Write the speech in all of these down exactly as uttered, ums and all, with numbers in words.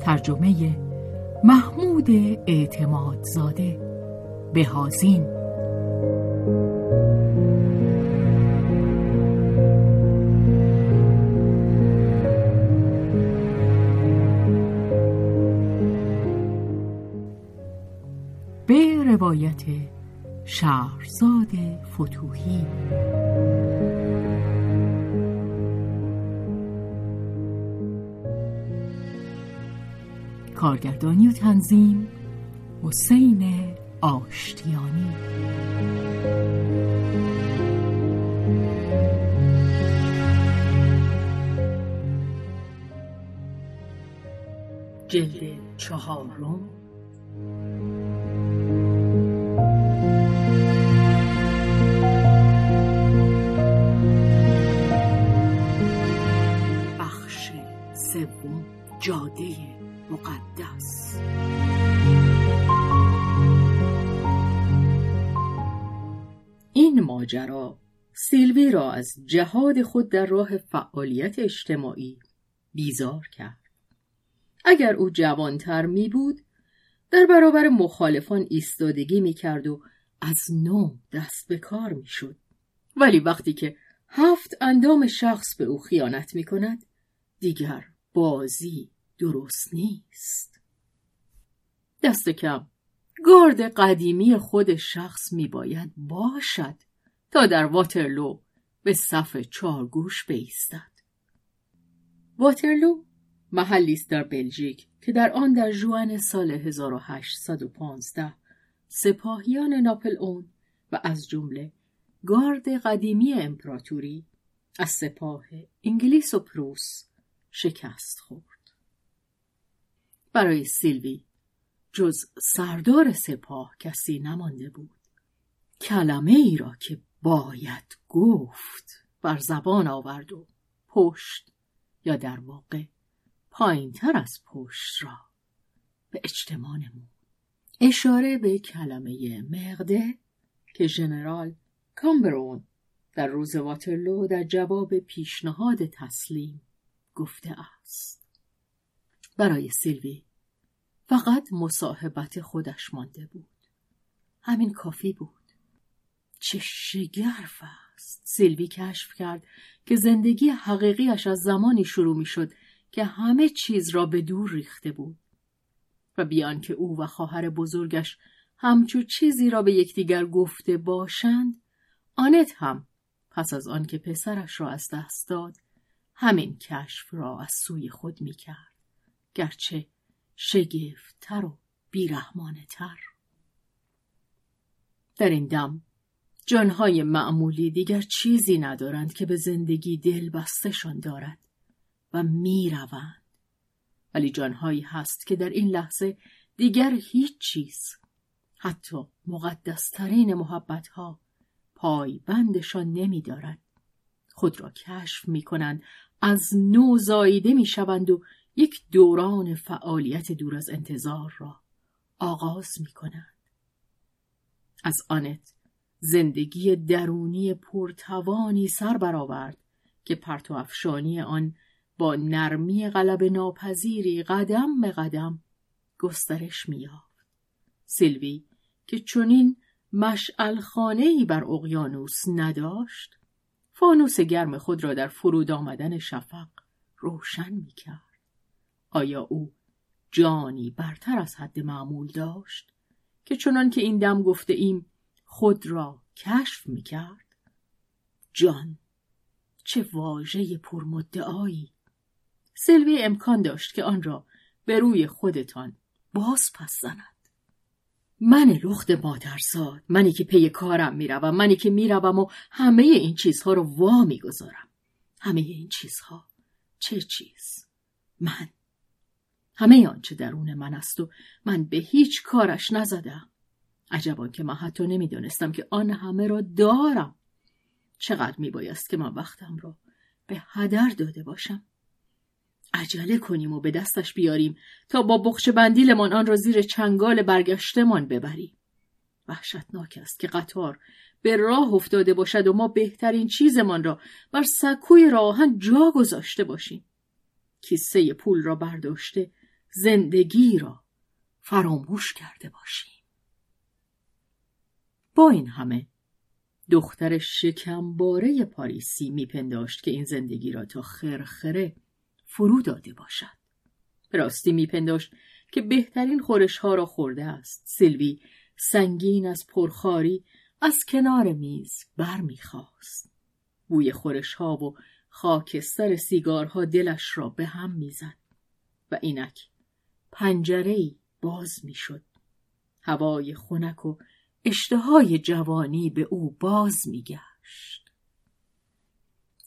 ترجمه محمود اعتماد زاده به هازین. روایت شهرزاد فتوحی. کارگردانی و تنظیم حسین آشتیانی. جلد چهارم، جاده مقدس. این ماجرا سیلوی را از جهاد خود در راه فعالیت اجتماعی بیزار کرد. اگر او جوانتر می بود در برابر مخالفان ایستادگی می کرد و از نو دست به کار می شد. ولی وقتی که هفت اندام شخص به او خیانت می کند دیگر بازی درست نیست. دست کم گارد قدیمی خود شخص می باید باشد تا در واترلو به صف چارگوش بایستد. واترلو محلی است در بلژیک که در آن در ژوئن سال هزار و هشتصد و پانزده سپاهیان ناپلئون و از جمله گارد قدیمی امپراتوری از سپاه انگلیس و پروس شکست خورد. برای سیلوی جز سردار سپاه کسی نمانده بود. کلمه ای را که باید گفت بر زبان آورد و پشت، یا در واقع پایین تر از پشت، را به اجتماع نمود. اشاره به کلمه مقده که ژنرال کامبرون در روز واترلو در جواب پیشنهاد تسلیم گفته است. برای سیلوی فقط مصاحبت خودش مانده بود. همین کافی بود. چه شگرف است! سیلوی کشف کرد که زندگی حقیقیش از زمانی شروع می شد که همه چیز را به دور ریخته بود و بیان که او و خواهر بزرگش همچو چیزی را به یکدیگر گفته باشند، آنت هم پس از آن که پسرش را از دست داد همین کشف را از سوی خود می کرد، گرچه شگفت‌تر و بیرحمانه تر. در این دم جانهای معمولی دیگر چیزی ندارند که به زندگی دل بستشان دارد و می روند. ولی جانهایی هست که در این لحظه دیگر هیچ چیز، حتی مقدسترین محبتها، پای بندشان نمی دارد. خود را کشف می کنند، از نو زاییده می شوند و یک دوران فعالیت دور از انتظار را آغاز می کنند. از آنت زندگی درونی پرتوانی سر برآورد که پرتو افشانی آن با نرمی غلب ناپذیری قدم به قدم گسترش می یافت. سیلوی که چنین مشعلخانه‌ای بر اقیانوس نداشت، فانوس گرم خود را در فرود آمدن شفق روشن می کرد. آیا او جانی برتر از حد معمول داشت که چنان که این دم گفته ایم خود را کشف می کرد؟ جان، چه واژه پرمدعایی! سیلوی امکان داشت که آن را به روی خودتان باز پس زند. من لخت مادرزاد، منی که پی کارم میروم، منی که میروم و همه این چیزها رو وا میگذارم. همه این چیزها، چه چیز؟ من. همه آنچه درون من است و من به هیچ کارش نزدم. عجبان که من حتی نمیدونستم که آن همه را دارم. چقدر میبایست که من وقتم را به هدر داده باشم. عجله کنیم و به دستش بیاریم تا با بخش بندیلمان آن را زیر چنگال برگشتمان ببریم. وحشتناک است که قطار به راه افتاده باشد و ما بهترین چیزمان را بر سکوی راهن جا گذاشته باشیم. کیسه پول را برداشته زندگی را فراموش کرده باشیم. با این همه دختر شکمباره پاریسی میپنداشت که این زندگی را تا خرخره فرو داده باشد. راستی میپنداشت که بهترین خورش ها را خورده است. سیلوی سنگین از پرخاری از کنار میز بر میخواست. بوی خورش ها و خاکستر سیگارها دلش را به هم میزد و اینک پنجره‌ای باز میشد. هوای خنک و اشتهای جوانی به او باز میگشت.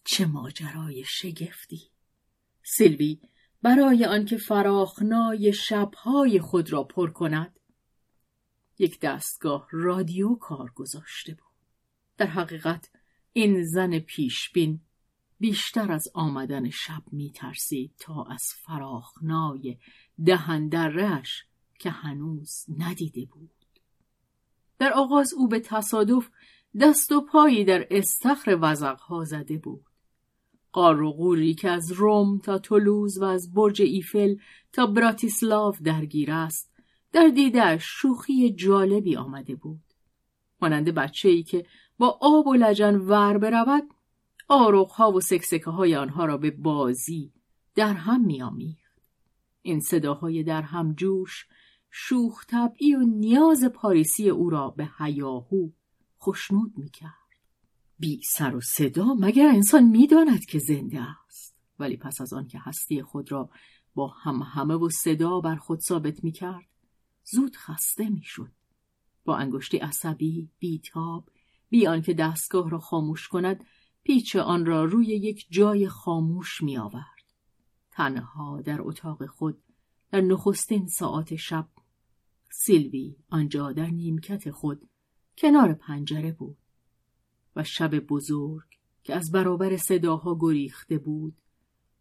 چه ماجرای شگفتی! سیلوی برای آنکه فراخنای شبهای خود را پر کند یک دستگاه رادیو کار گذاشته بود. در حقیقت این زن پیشبین بیشتر از آمدن شب میترسید تا از فراخنای دهندره‌اش که هنوز ندیده بود. در آغاز او به تصادف دست و پایی در استخر وزغها زده بود. قار و قوری که از روم تا تولوز و از برج ایفل تا براتیسلاو درگیر است، در دیده‌اش شوخی جالبی آمده بود. مانند بچه‌ای که با آب و لجن ور برود، آروق‌ها و سکسکه های آنها را به بازی در هم می‌آمیخت. این صداهای در هم جوش، شوخ طبعی و نیاز پاریسی او را به هیاهو خوشنود می‌کرد. بی سر و صدا مگر انسان میداند که زنده است. ولی پس از آن که هستی خود را با هم همه و صدا بر خود ثابت می کرد زود خسته می شد. با انگشتی عصبی بیتاب بی آنکه دستگاه را خاموش کند پیچ آن را روی یک جای خاموش می آورد. تنها در اتاق خود در نخستین ساعت شب سیلوی آنجا در نیمکت خود کنار پنجره بود و شب بزرگ که از برابر صداها گریخته بود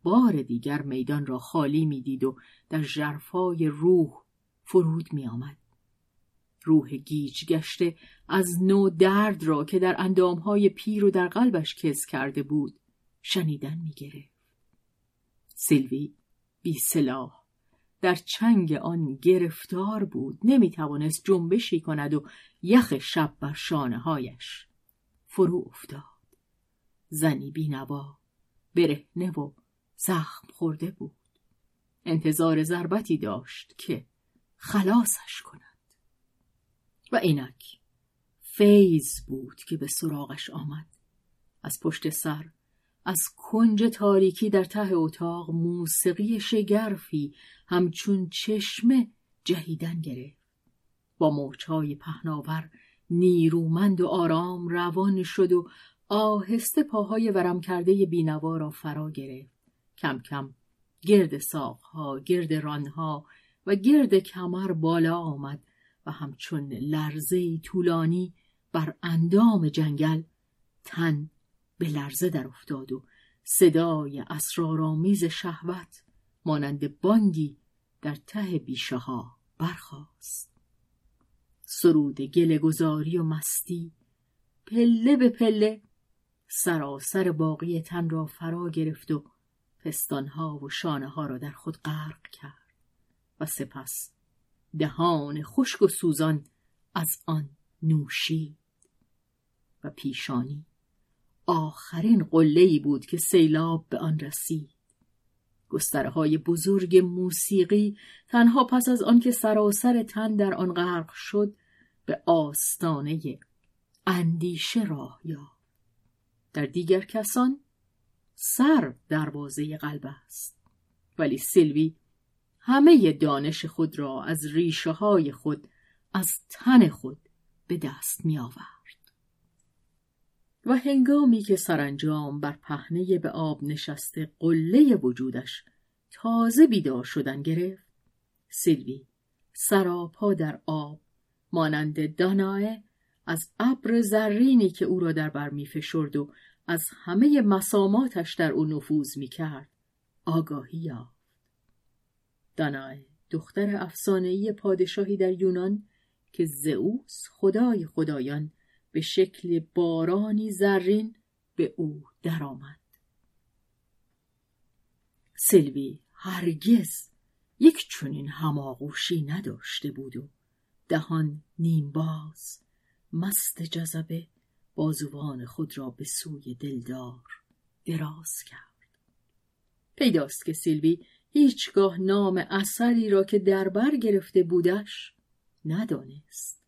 بار دیگر میدان را خالی میدید و در ژرفای روح فرود می آمد. روح گیج گشته از نو درد را که در اندامهای پیر و در قلبش کز کرده بود شنیدن می گرفت. سیلوی بی سلاح در چنگ آن گرفتار بود. نمی توانست جنبشی کند و یخ شب بر شانه‌هایش فرو افتاد. زنی بی‌نوا برهنه و زخم خورده بود. انتظار ضربتی داشت که خلاصش کند. و اینک فیض بود که به سراغش آمد. از پشت سر، از کنج تاریکی در ته اتاق موسیقی شگرفی همچون چشمه جهیدن گرفت. با موج‌های پهناور نیرومند و آرام روان شد و آهسته پاهای ورم کرده بی‌نوا را فرا گرفت. کم کم گرد ساقها، گرد رانها و گرد کمر بالا آمد و همچون لرزه طولانی بر اندام جنگل تن به لرزه در افتاد و صدای اسرارآمیز شهوت مانند بانگی در ته بیشه ها برخاست. سرود گله گذاری و مستی پله به پله سراسر باقی تن را فرا گرفت و پستانها و شانه‌ها را در خود غرق کرد و سپس دهان خشک و سوزان از آن نوشید و پیشانی آخرین قله‌ای بود که سیلاب به آن رسید. گستره‌های بزرگ موسیقی تنها پس از آن که سراسر تن در آن غرق شد به آستانه اندیشه راه یافت. در دیگر کسان سر دروازه قلب است ولی سیلوی همه دانش خود را از ریشه های خود، از تن خود به دست می آورد. و هنگامی که سرانجام بر پهنه به آب نشسته قله وجودش تازه بیدار شدن گرفت، سیلوی سراپا در آب مانند دانایه از ابر زرینی که او را در بر می فشرد و از همه مساماتش در او نفوذ می کرد آگاهی یافت. دانایه دختر افسانه‌ای پادشاهی در یونان که زئوس خدای خدایان به شکل بارانی زرین به او درآمد. سیلوی هرگز یک چنین هماغوشی نداشته بود و دهان نیم باز مست جذبه بازوان خود را به سوی دلدار دراز کرد. پیداست که سیلوی هیچگاه نام اثری را که دربر گرفته بودش ندانست.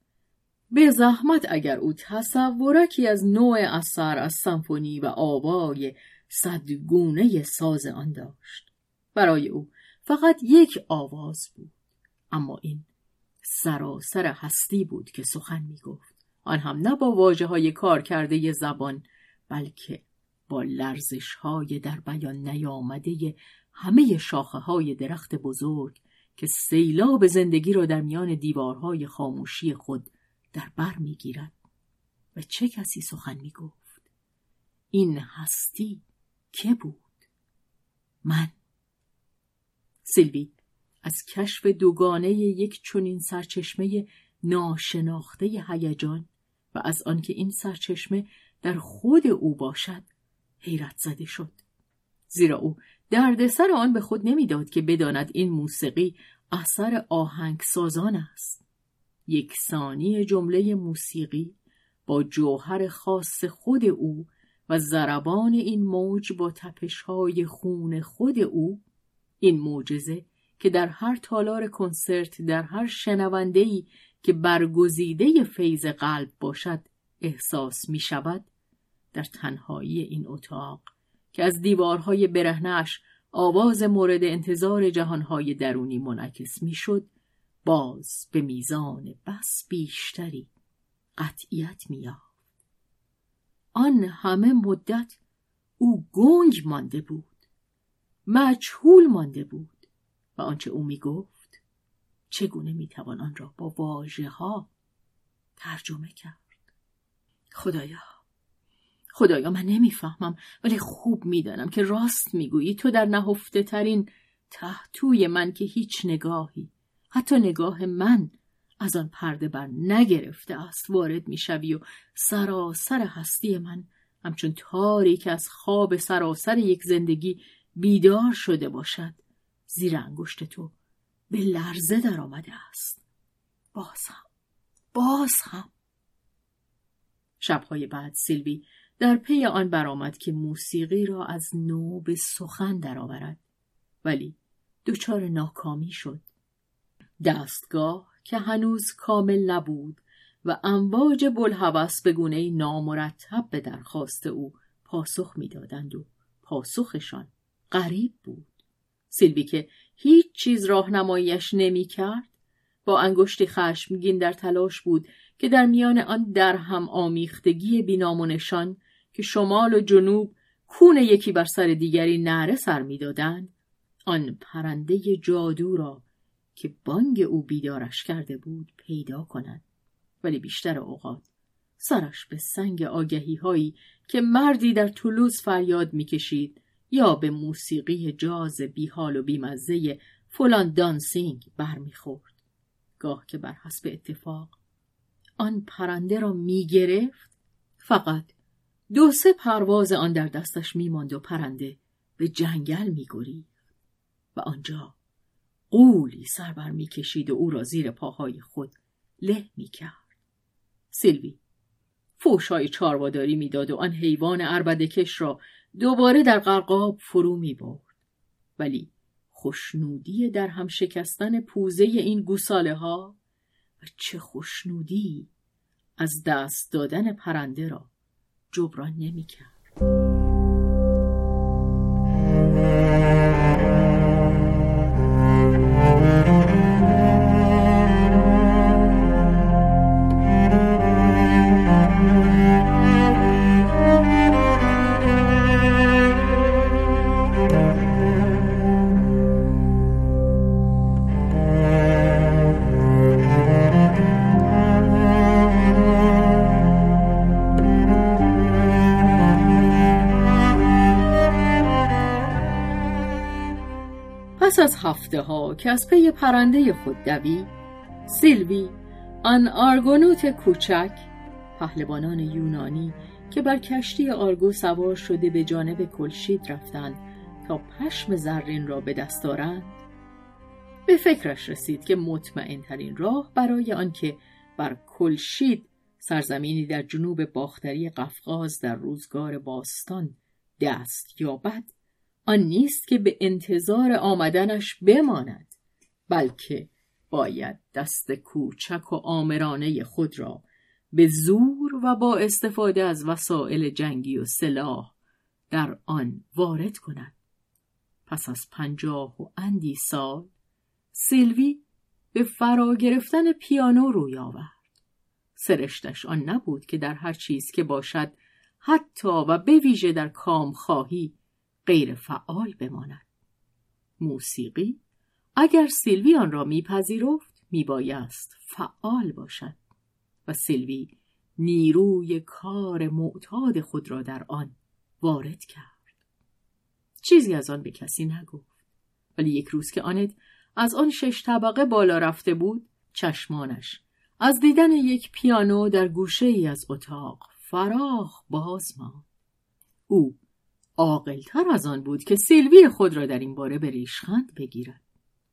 به زحمت اگر او تصورکی از نوع اثر از سمفونی و آوای صدگونه ساز آن داشت، برای او فقط یک آواز بود، اما این سراسر هستی بود که سخن می گفت. آن هم نه با واژه های کار کرده ی زبان، بلکه با لرزش های در بیان نیامده ی همه شاخه های درخت بزرگ که سیلاب زندگی را در میان دیوارهای خاموشی خود در بر می گیرد. و چه کسی سخن می گفت؟ این هستی که بود؟ من. سیلوی از کشف دوگانه یک چنین سرچشمه ناشناخته هیجان و از آنکه این سرچشمه در خود او باشد حیرت زده شد، زیرا او دردسر آن به خود نمیداد که بداند این موسیقی اثر آهنگسازان است. یک ثانی جمله موسیقی با جوهر خاص خود او و ضربان این موج با تپش‌های خون خود او، این معجزه که در هر تالار کنسرت، در هر شنونده‌ای که برگزیده فیض قلب باشد احساس می شود، در تنهایی این اتاق که از دیوارهای برهنش آواز مورد انتظار جهانهای درونی منعکس می شد، باز به میزان بس بیشتری قطعیت می یافت. آن همه مدت او گنگ مانده بود، مجهول مانده بود و آنچه او می گفت چگونه می توان آن را با واژه ها ترجمه کرد. خدایا، خدایا، من نمی فهمم، ولی خوب می دانم که راست می گویی. تو در نهفته ترین تحتوی من که هیچ نگاهی، حتی نگاه من از آن پرده بر نگرفته است، وارد می شوی و سراسر هستی من همچون تاری که از خواب سراسر یک زندگی بیدار شده باشد زیر انگشت تو به لرزه در آمده است. باز هم، باز هم. شبهای بعد سیلوی در پی آن برآمد که موسیقی را از نو به سخن درآورد، ولی دچار ناکامی شد. دستگاه که هنوز کامل نبود و امواج بلهوس به گونه‌ای نامرتب به درخواست او پاسخ می‌دادند و پاسخشان غریب بود. سیلوی که هیچ چیز راهنماییش نمی کرد، با انگشتی خشمگین در تلاش بود که در میان آن در هم آمیختگی بینامونشان که شمال و جنوب کون یکی بر سر دیگری نعره سر می دادند، آن پرنده جادو را که بانگ او بیدارش کرده بود پیدا کند. ولی بیشتر اوقات سرش به سنگ آگهی هایی که مردی در تولوز فریاد می کشید یا به موسیقی جاز بیحال و بیمزه فلان دانسینگ برمیخورد. گاه که بر حسب اتفاق آن پرنده را میگرفت، فقط دو سه پرواز آن در دستش میماند و پرنده به جنگل میگرید و آنجا قولی سر بر میکشید و او را زیر پاهای خود له میکرد. سیلوی فوشای چارواداری میداد و آن حیوان عربدکش را دوباره در غرقاب فرو می برد. ولی خوشنودی در هم شکستن پوزه این گوساله ها و چه خوشنودی از دست دادن پرنده را جبران نمی کرد. از هفته ها که از پی پرنده خود دوید، سیلوی، آن آرگونوت کوچک، پهلوانان یونانی که بر کشتی آرگو سوار شده به جانب کلشید رفتند تا پشم زرین را به دست آورند، به فکرش رسید که مطمئن ترین راه برای آنکه بر کلشید، سرزمینی در جنوب باختری قفقاز در روزگار باستان، دست یابد، آن نیست که به انتظار آمدنش بماند، بلکه باید دست کوچک و آمرانه خود را به زور و با استفاده از وسایل جنگی و سلاح در آن وارد کند. پس از پنجاه و اندی سال سیلوی به فرا گرفتن پیانو روی آورد. سرشتش آن نبود که در هر چیز که باشد، حتی و به ویژه در کامخواهی، غیر فعال بماند. موسیقی اگر سیلوی آن را میپذیرفت، میبایست فعال باشد و سیلوی نیروی کار معتاد خود را در آن وارد کرد. چیزی از آن به کسی نگفت، ولی یک روز که آنت از آن شش طبقه بالا رفته بود، چشمانش از دیدن یک پیانو در گوشه ای از اتاق فراخ باز ماند. او عاقل‌تر از آن بود که سیلوی خود را در این باره به ریشخند بگیرد،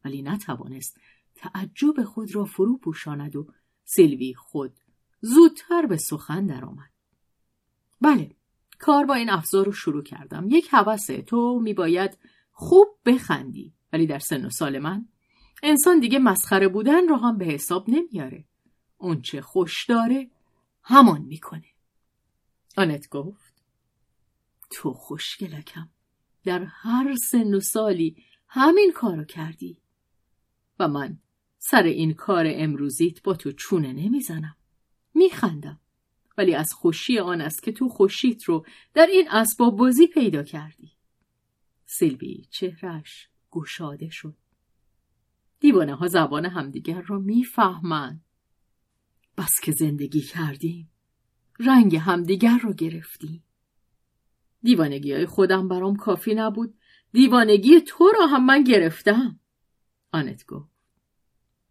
ولی نتوانست تعجب خود را فرو پوشاند و سیلوی خود زودتر به سخن درآمد. بله، کار با این افزار رو شروع کردم. یک هوسه، تو میباید خوب بخندی، ولی در سن و سال من انسان دیگه مسخره بودن رو هم به حساب نمیاره. اون چه خوش داره همان میکنه. آنت گفت: تو خوشگلکم، در هر سن و سالی همین کارو کردی و من سر این کار امروزیت با تو چونه نمیزنم. میخندم، ولی از خوشی آن است که تو خوشیت رو در این اسباب بازی پیدا کردی. سیلوی چهرش گشاده شد. دیوانه ها زبان همدیگر را میفهمند. بس که زندگی کردیم، رنگ همدیگر رو گرفتیم. دیوانگی های خودم برام کافی نبود، دیوانگی تو را هم من گرفتم. آنت گفت: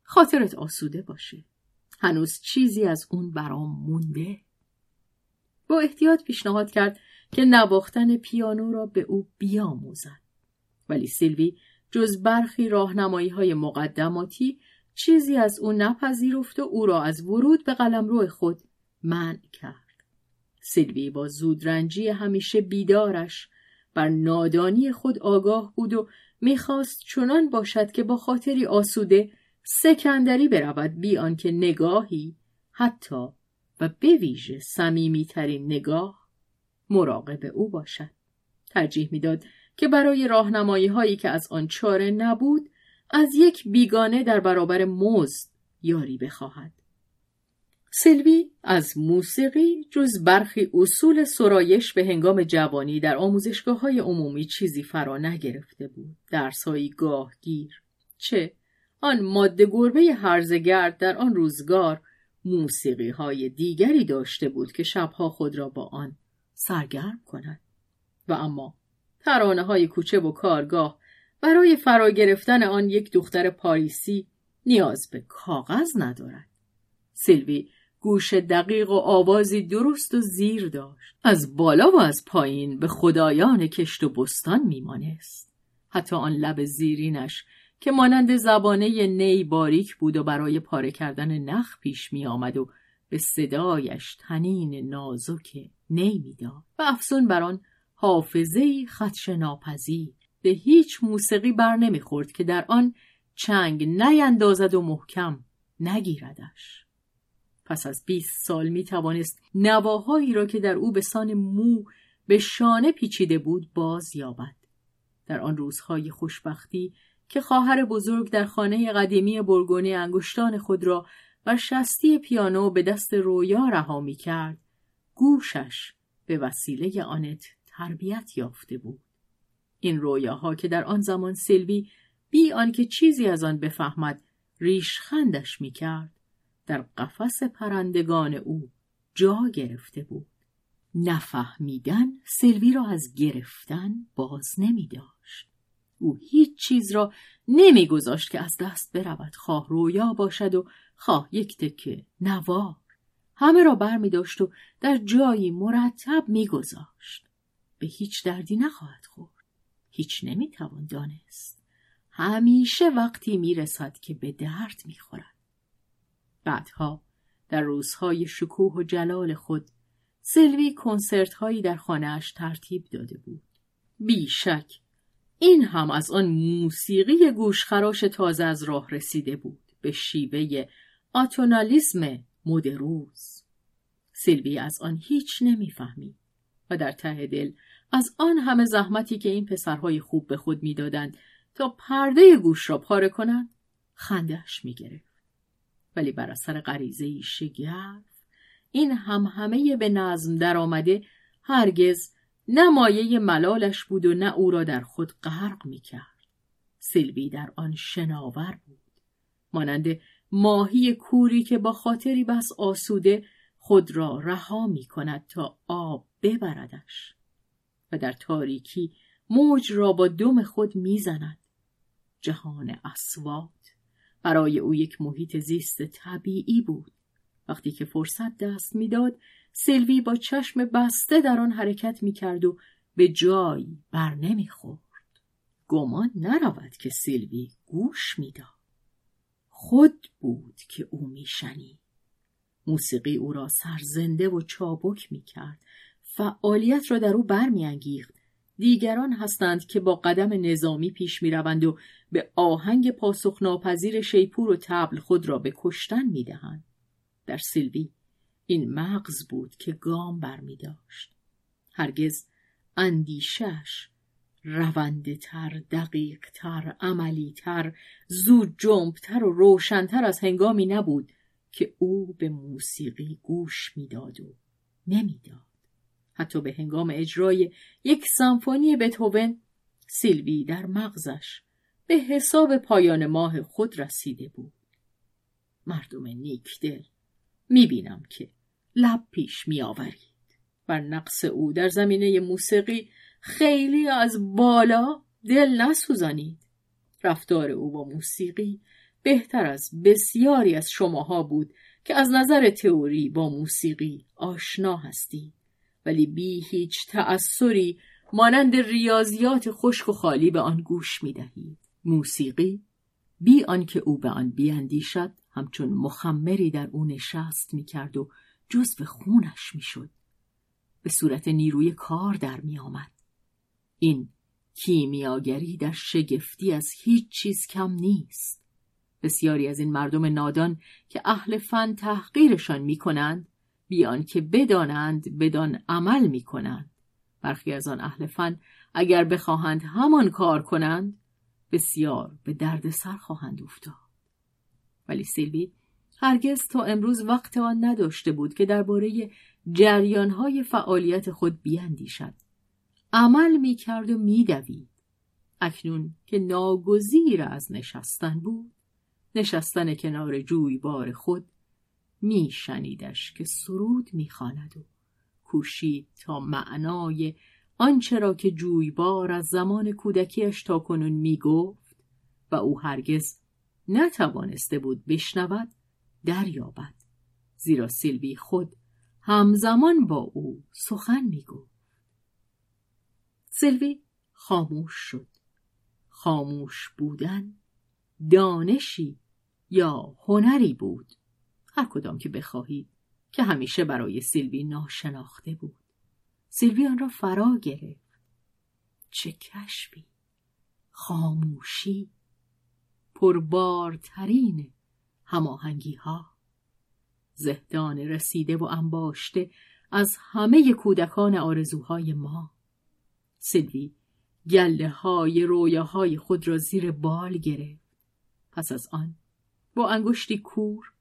خاطرت آسوده باشه، هنوز چیزی از اون برام مونده. با احتیاط پیشنهاد کرد که نواختن پیانو را به او بیاموزد، ولی سیلوی جز برخی راهنمایی‌های مقدماتی چیزی از او نپذیرفت و او را از ورود به قلمرو خود منع کرد. سیلوی با زودرنجی همیشه بیدارش بر نادانی خود آگاه بود و می‌خواست چنان باشد که با خاطری آسوده سکندری برود، بی آنکه نگاهی، حتی و به ویژه صمیمی‌ترین نگاه، مراقب او باشد. ترجیح می‌داد که برای راهنمایی‌هایی که از آن چاره نبود، از یک بیگانه در برابر مزد یاری بخواهد. سیلوی از موسیقی جز برخی اصول سرایش به هنگام جوانی در آموزشگاه‌های عمومی چیزی فرا نگرفته بود. درس‌های گاهگیر، چه آن ماده گربه هرزگرد در آن روزگار موسیقی‌های دیگری داشته بود که شبها خود را با آن سرگرم کند. و اما ترانه‌های کوچه و کارگاه برای فرا گرفتن آن یک دختر پاریسی نیاز به کاغذ ندارد. سیلوی گوش دقیق و آوازی درست و زیر داشت. از بالا و از پایین به خدایان کشت و بستان میمانست. حتی آن لب زیرینش که مانند زبانه نی باریک بود و برای پاره کردن نخ پیش می آمد و به صدایش تنین نازک نی می داد و افزون بر آن حافظه‌ای خدش ناپذیر، به هیچ موسیقی بر نمی خورد که در آن چنگ نیندازد و محکم نگیردش. پس از بیست سال می توانست نواهایی را که در او به سان مو به شانه پیچیده بود باز یابد. در آن روزهای خوشبختی که خواهر بزرگ در خانه قدیمی برگونه انگشتان خود را بر شستی پیانو به دست رویا رها می کرد، گوشش به وسیله آنت تربیت یافته بود. این رویاها که در آن زمان سیلوی بی آنکه چیزی از آن بفهمد ریشخندش می کرد، در قفس پرندگان او جا گرفته بود. نفهمیدن سیلوی را از گرفتن باز نمی داشت. او هیچ چیز را نمیگذاشت که از دست برود، خواه رویا باشد و خواه یک تکه نوار. همه را بر می داشت و در جایی مرتب می گذاشت. به هیچ دردی نخواهد خورد. هیچ نمی توان دانست. همیشه وقتی می رسد که به درد می خورد. بعدها در روزهای شکوه و جلال خود سلوی کنسرت هایی در خانه‌اش ترتیب داده بود. بیشک این هم از آن موسیقی گوشخراش تازه از راه رسیده بود، به شیوه آتونالیسم مد روز. سیلوی از آن هیچ نمیفهمید و در ته دل از آن همه زحمتی که این پسرهای خوب به خود میدادند تا پرده گوش را پاره کنند خنده‌اش می‌گرفت. ولی بر اثر غریزه‌ای شگرف این همهمه به نظم درآمده هرگز نه مایه ملالش بود و نه او را در خود غرق می‌کرد. سیلوی در آن شناور بود، مانند ماهی کوری که با خاطری بس آسوده خود را رها می کند تا آب ببردش و در تاریکی موج را با دم خود می زند. جهان اصوات برای او یک محیط زیست طبیعی بود. وقتی که فرصت دست می داد، سلوی با چشم بسته در آن حرکت می کرد و به جایی بر نمی خورد. گمان نرود که سلوی گوش می داد. خود بود که او میشنید. موسیقی او را سرزنده و چابک میکرد، فعالیت را در او برمیانگیخت. دیگران هستند که با قدم نظامی پیش میروند و به آهنگ پاسخناپذیر شیپور و طبل خود را به کشتن میدهند. در سیلوی این مغز بود که گام برمیداشت. هرگز اندیشش رونده تر، دقیق تر، عملی تر، زود جنب تر و روشن تر از هنگامی نبود که او به موسیقی گوش میداد و نمیداد. حتی به هنگام اجرای یک سمفونی بتهوون، سیلوی در مغزش به حساب پایان ماه خود رسیده بود. مردم نیک دل میبینم که لب پیش میآورید. بر نقص او در زمینه موسیقی خیلی از بالا دل نسوزانید. رفتار او با موسیقی بهتر از بسیاری از شماها بود که از نظر تئوری با موسیقی آشنا هستید، ولی بی هیچ تأثری مانند ریاضیات خشک و خالی به آن گوش می دهید. موسیقی بی آنکه او به آن بیاندیشد همچون مخمری در او نشست می کرد و جزو خونش می شد. به صورت نیروی کار در می آمد. این کیمیاگری در شگفتی از هیچ چیز کم نیست. بسیاری از این مردم نادان که اهل فن تحقیرشان می کنند، بیان که بدانند بدان عمل می کنند. برخی از آن اهل فن اگر بخواهند همان کار کنند، بسیار به درد سر خواهند افتاد. ولی سیلوی هرگز تا امروز وقت آن نداشته بود که درباره جریانهای فعالیت خود بیاندیشد. عمل می کرد و می دوید. اکنون که ناگزیر از نشستن بود، نشستن کنار جویبار خود، می شنیدش که سرود می خواند و کوشید تا معنای آنچه را که جویبار از زمان کودکیش تا کنون می گفت و او هرگز نتوانسته بود بشنود دریابد، زیرا سیلوی خود همزمان با او سخن می گفت. سیلوی خاموش شد. خاموش بودن دانشی یا هنری بود، هر کدام که بخواهید، که همیشه برای سیلوی ناشناخته بود. سیلوی آن را فرا گرفت. چه کشفی! خاموشی پربارترین هماهنگی ها. زهدان رسیده و انباشته از همه کودکان آرزوهای ما. سیلوی گله های رویاهای خود را زیر بال گرفت. پس از آن با انگشتی کور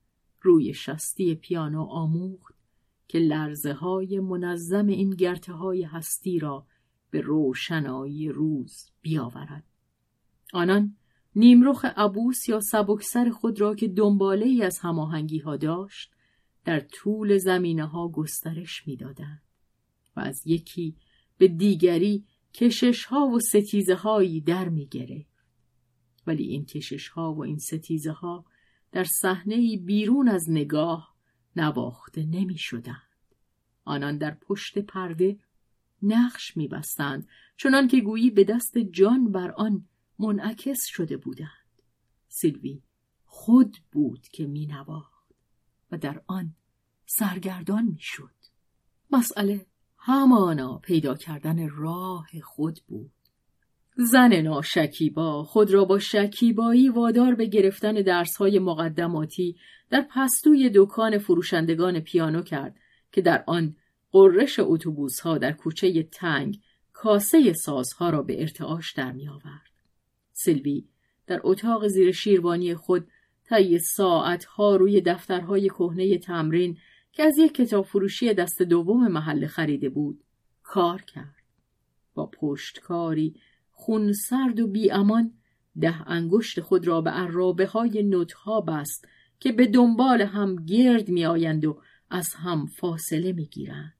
روی شستی پیانو آموخت که لرزه های منظم این گرته های هستی را به روشنایی روز بیاورد. آنان نیمرخ عبوس یا سبکسر خود را که دنباله ای از هماهنگی ها داشت در طول زمینه ها گسترش می دادند و از یکی به دیگری کشش ها و ستیزه هایی در می گرفت. ولی این کشش ها و این ستیزه ها در صحنه‌ای بیرون از نگاه نواخته نمی شدند. آنان در پشت پرده نقش می بستند، چنان که گویی به دست جان بر آن منعکس شده بودند. سیلوی خود بود که می نواخت و در آن سرگردان می شد. مسئله همانا پیدا کردن راه خود بود. زن ناشکیبا خود را با شکیبایی وادار به گرفتن درس‌های مقدماتی در پستوی دکان فروشندگان پیانو کرد که در آن قررش اتوبوس‌ها در کوچه تنگ کاسه سازها را به ارتعاش در می‌آورد. سیلوی در اتاق زیر شیروانی خود طی ساعت‌ها روی دفترهای کهنه تمرین که از یک کتاب فروشی دست دوم محل خریده بود کار کرد. با پشتکاری خون سرد و بی امان ده انگشت خود را به عرابه های نوت‌ها بست که به دنبال هم گرد می آیند و از هم فاصله می گیرند.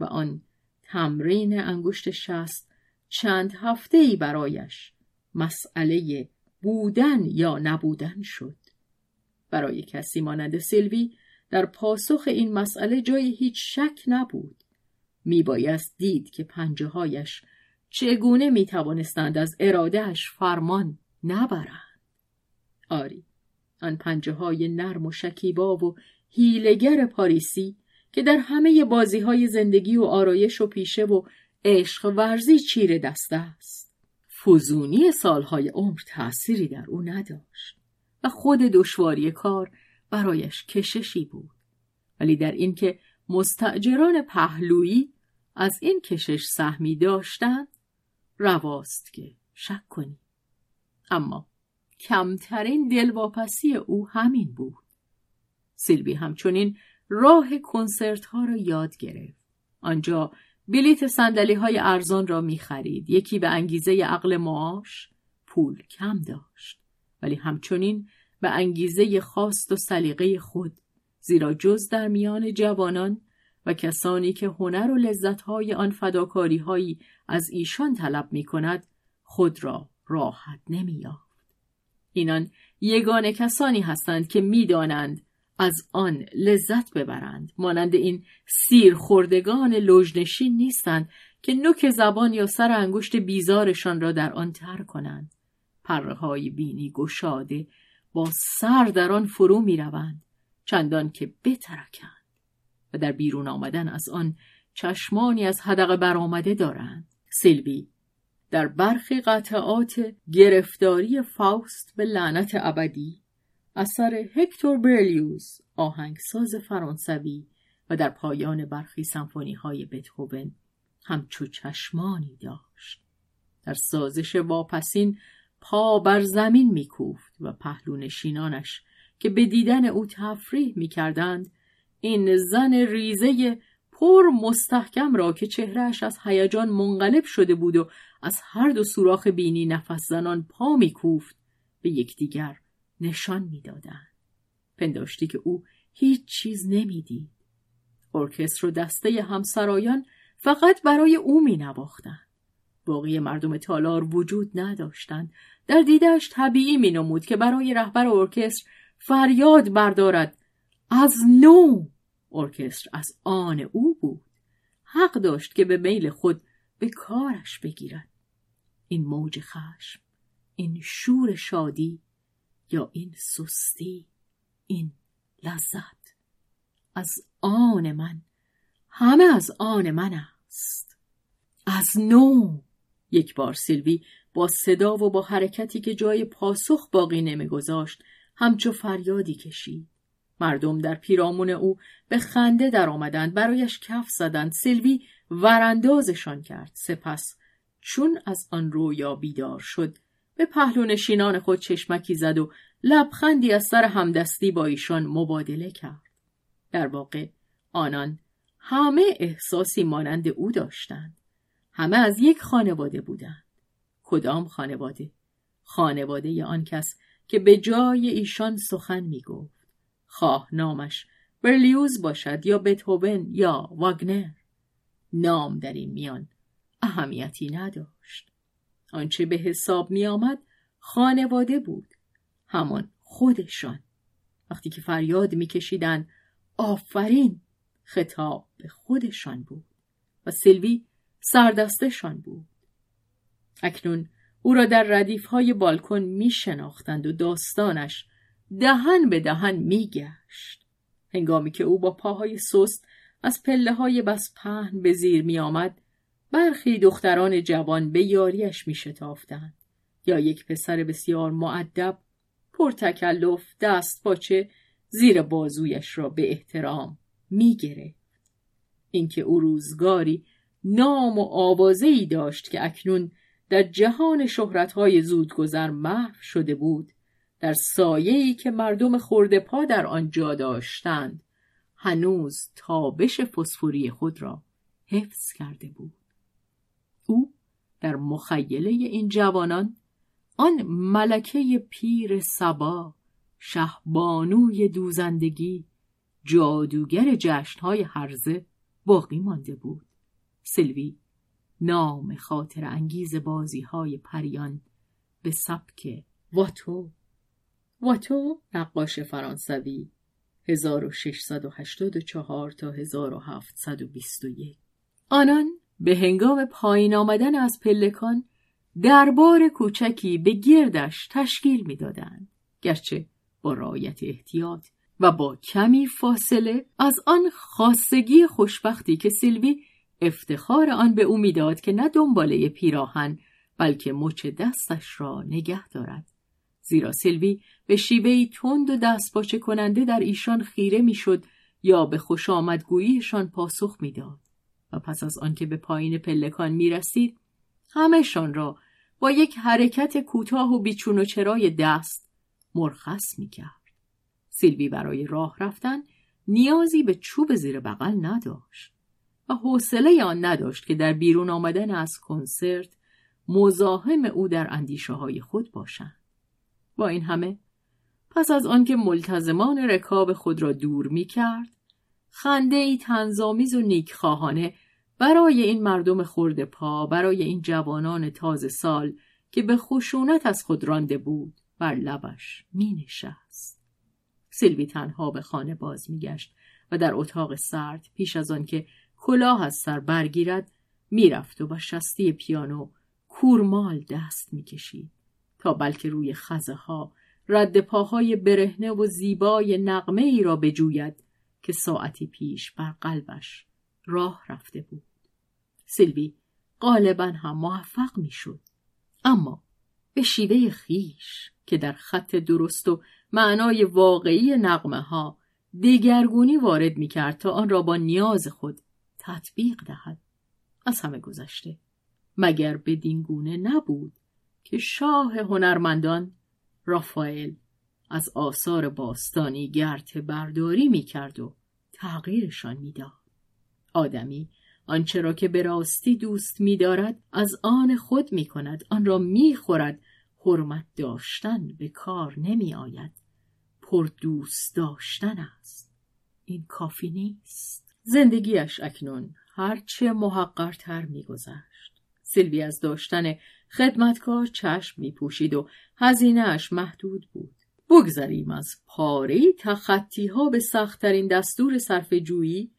و آن تمرین انگشت شست چند هفته‌ای برایش مسئله بودن یا نبودن شد. برای کسی مانند سیلوی در پاسخ این مسئله جای هیچ شک نبود. می بایست دید که پنجه هایش چگونه می توانستند از ارادهش فرمان نبرند. آری، آن پنجه های نرم و شکیبا و هیلگر پاریسی که در همه بازی های زندگی و آرایش و پیشه و عشق ورزی چیره دسته است. فزونی سالهای عمر تأثیری در او نداشت و خود دشواری کار برایش کششی بود، ولی در این که مستأجران پهلویی از این کشش سهمی داشتند رواست که شک کنی. اما کمترین دلواپسی او همین بود. سیلوی همچنین راه کنسرت ها را یاد گرفت. آنجا بلیت صندلی های ارزان را می خرید. یکی به انگیزه عقل معاش پول کم داشت، ولی همچنین به انگیزه خواست و سلیقه خود، زیرا جز در میان جوانان و کسانی که هنر و لذت‌های آن فداکاری‌هایی از ایشان طلب می‌کند خود را راحت نمی‌یافت. اینان یگانه کسانی هستند که می‌دانند از آن لذت ببرند. مانند این سیرخوردگان لوژنشین نیستند که نوک زبان یا سر انگشت بیزارشان را در آن تر کنند. پره‌های بینی گشاده با سر در آن فرو می‌روند چندان که بترکند و در بیرون آمدن از آن چشمانی از حدقه برآمده دارند. سیلوی در برخی قطعات گرفتاری فاوست به لعنت ابدی اثر هکتور برلیوز آهنگساز فرانسوی و در پایان برخی سمفونی‌های بتهوون همچو چشمانی داشت. در سازش واپسین پا بر زمین می‌کوفت و پهلونشینانش که به دیدن او تفریح می‌کردند این زن ریزه پر مستحکم را که چهرهش از هیجان منقلب شده بود و از هر دو سوراخ بینی نفس زنان پا می‌کوفت به یکدیگر نشان می‌دادند. پنداشتی که او هیچ چیز نمی‌دید. ارکستر و دسته همسرایان فقط برای او می‌نواختند. باقی مردم تالار وجود نداشتند. در دیدش طبیعی می‌نمود که برای رهبر ارکستر فریاد بردارد از نو. ارکستر از آن او بود. حق داشت که به میل خود به کارش بگیرد. این موج خشم، این شور شادی یا این سستی، این لذت از آن من، همه از آن من است. از نو. یک بار سیلوی با صدا و با حرکتی که جای پاسخ باقی نمیگذاشت همچو فریادی کشید. مردم در پیرامون او به خنده در آمدند، برایش کف زدند. سیلوی وراندازشان کرد. سپس چون از آن رویا بیدار شد به پهلونشینان خود چشمکی زد و لبخندی از سر همدستی با ایشان مبادله کرد. در واقع آنان همه احساسی مانند او داشتند. همه از یک خانواده بودند. کدام خانواده؟ خانواده ی آن کس که به جای ایشان سخن می گفت. خواه نامش برلیوز باشد یا بتهوون یا واگنر، نام در این میان اهمیتی نداشت. آنچه به حساب می آمد خانواده بود، همان خودشان. وقتی که فریاد می کشیدن آفرین، خطاب به خودشان بود و سلوی سردستشان بود. اکنون او را در ردیف‌های بالکن می شناختند و داستانش دهن به دهن می گشت. هنگامی که او با پاهای سست از پله‌های بس پهن به زیر می آمد، برخی دختران جوان به یاریش می شتافتند یا یک پسر بسیار مؤدب پرتکلف دست پاچه زیر بازویش را به احترام می گرفت. اینکه او روزگاری نام و آوازه‌ای داشت که اکنون در جهان شهرت‌های زودگذر محو شده بود، در سایه‌ای که مردم خرده‌پا در آن جا داشتند، هنوز تابش فسفوری خود را حفظ کرده بود. او در مخیله این جوانان، آن ملکه پیر صبا، شهبانوی دوزندگی، جادوگر جشن‌های هرزه باقی مانده بود. سلوی، نام خاطر انگیز بازی‌های پریان به سبک واتو. واتو نقاش فرانسوی هزار و ششصد و هشتاد و چهار تا هزار و هفتصد و بیست و یک. آنان به هنگام پایین آمدن از پلکان دربار کوچکی به گردش تشکیل می‌دادند، گرچه با رعایت احتیاط و با کمی فاصله از آن خاصگی خوشبختی که سیلوی افتخار آن به او می‌داد که نه دنباله پیراهن بلکه مچ دستش را نگه دارد، زیرا سیلوی به شیوهی تند و دستپاچه کننده در ایشان خیره می‌شد یا به خوش آمدگوییشان پاسخ می‌داد و پس از آنکه به پایین پلکان می‌رسید همه‌شان را با یک حرکت کوتاه و بیچون و چرای دست مرخص می‌کرد. سیلوی برای راه رفتن نیازی به چوب زیر بغل نداشت و حوصله آن نداشت که در بیرون آمدن از کنسرت مزاحم او در اندیشه‌های خود باشند. با این همه پس از آنکه ملتزمان رکاب خود را دور می‌کرد، خنده‌ای طنزآمیز و نیکخواهانه برای این مردم خرده پا، برای این جوانان تازه سال که به خشونت از خود رانده بود، بر لبش می‌نشست. سیلوی تنها به خانه باز می‌گشت و در اتاق سرد پیش از آن که کلاه از سر برگیرد میرفت و با شستی پیانو کورمال دست میکشید تا بلکه روی خزه ها رد پاهای برهنه و زیبای نغمه ای را بجوید که ساعتی پیش بر قلبش راه رفته بود. سیلوی غالبا هم موفق میشد، اما به شیوه خویش که در خط درست و معنای واقعی نغمه ها دگرگونی وارد میکرد تا آن را با نیاز خود تطبیق دهد. از همه گذشته مگر بدین گونه نبود که شاه هنرمندان رافائل از آثار باستانی گرته برداری می‌کرد و تغییرشان می‌داد. آدمی آنچه را که به راستی دوست می‌دارد از آن خود می‌کند، آن را می‌خورد. حرمت داشتن به کار نمی‌آید، پر دوست داشتن است. این کافی نیست. زندگیش اکنون هرچه محقرتر میگذشت. سیلوی از داشتن خدمتکار چشم میپوشید و هزینه‌اش محدود بود. بگذریم از پاره تخطی‌ها به سخت‌ترین دستور صرفه‌جویی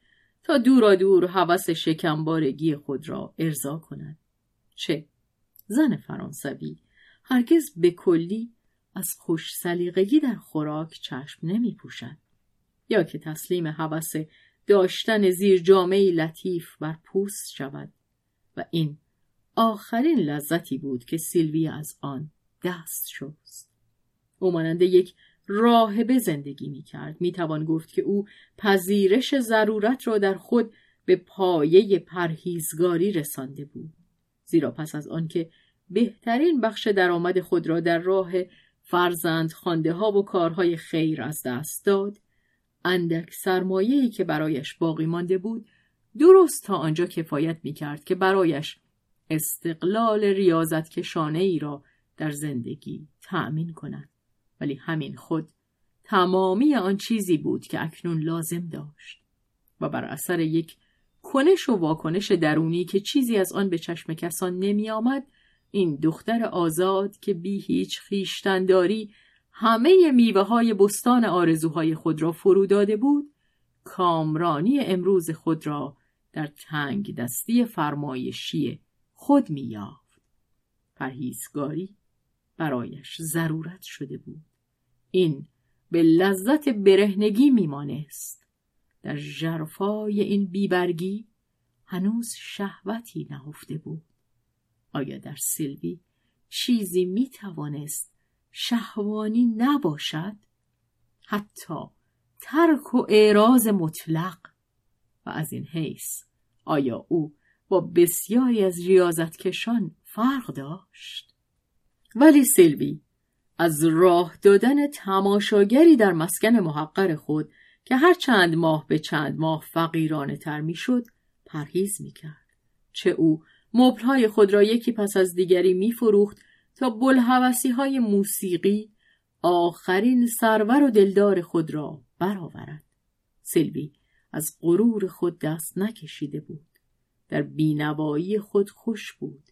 تا دورا دور هوس شکمبارگی خود را ارضا کند. چه زن فرانسوی هرگز به کلی از خوش سلیقگی در خوراک چشم نمیپوشد یا که تسلیم هوس داشتن زیر جامعی لطیف بر پوست شود و این آخرین لذتی بود که سیلوی از آن دست شست. او مانند یک راهب زندگی می کرد. می توان گفت که او پذیرش ضرورت را در خود به پایه پرهیزگاری رسانده بود، زیرا پس از آن که بهترین بخش درآمد خود را در راه فرزند خوانده ها و کارهای خیر از دست داد، اندک سرمایه‌ای که برایش باقی مانده بود درست تا آنجا کفایت می‌کرد که برایش استقلال ریاضت‌کشانه‌ای را در زندگی تأمین کند، ولی همین خود تمامی آن چیزی بود که اکنون لازم داشت و بر اثر یک کنش و واکنش درونی که چیزی از آن به چشم کسان نمی آمد، این دختر آزاد که بی هیچ خویشتنداری همه میوه های بستان آرزوهای خود را فرو داده بود، کامرانی امروز خود را در تنگ دستی فرمایشی خود می یافت. پرهیزگاری برایش ضرورت شده بود. این به لذت برهنگی می مانست. در ژرفای این بیبرگی هنوز شهوتی نهفته بود. آیا در سیلوی چیزی می توانست شهوانی نباشد؟ حتی ترک و اعراض مطلق. و از این حیث آیا او با بسیاری از ریاضتکشان فرق داشت؟ ولی سیلوی از راه دادن تماشاگری در مسکن محقر خود که هر چند ماه به چند ماه فقیرانه تر می شد پرهیز می کرد. چه او مبلهای خود را یکی پس از دیگری می فروخت تا بلحوثی های موسیقی آخرین سرور و دلدار خود را برآورد. سیلوی از غرور خود دست نکشیده بود. در بینوایی خود خوش بود،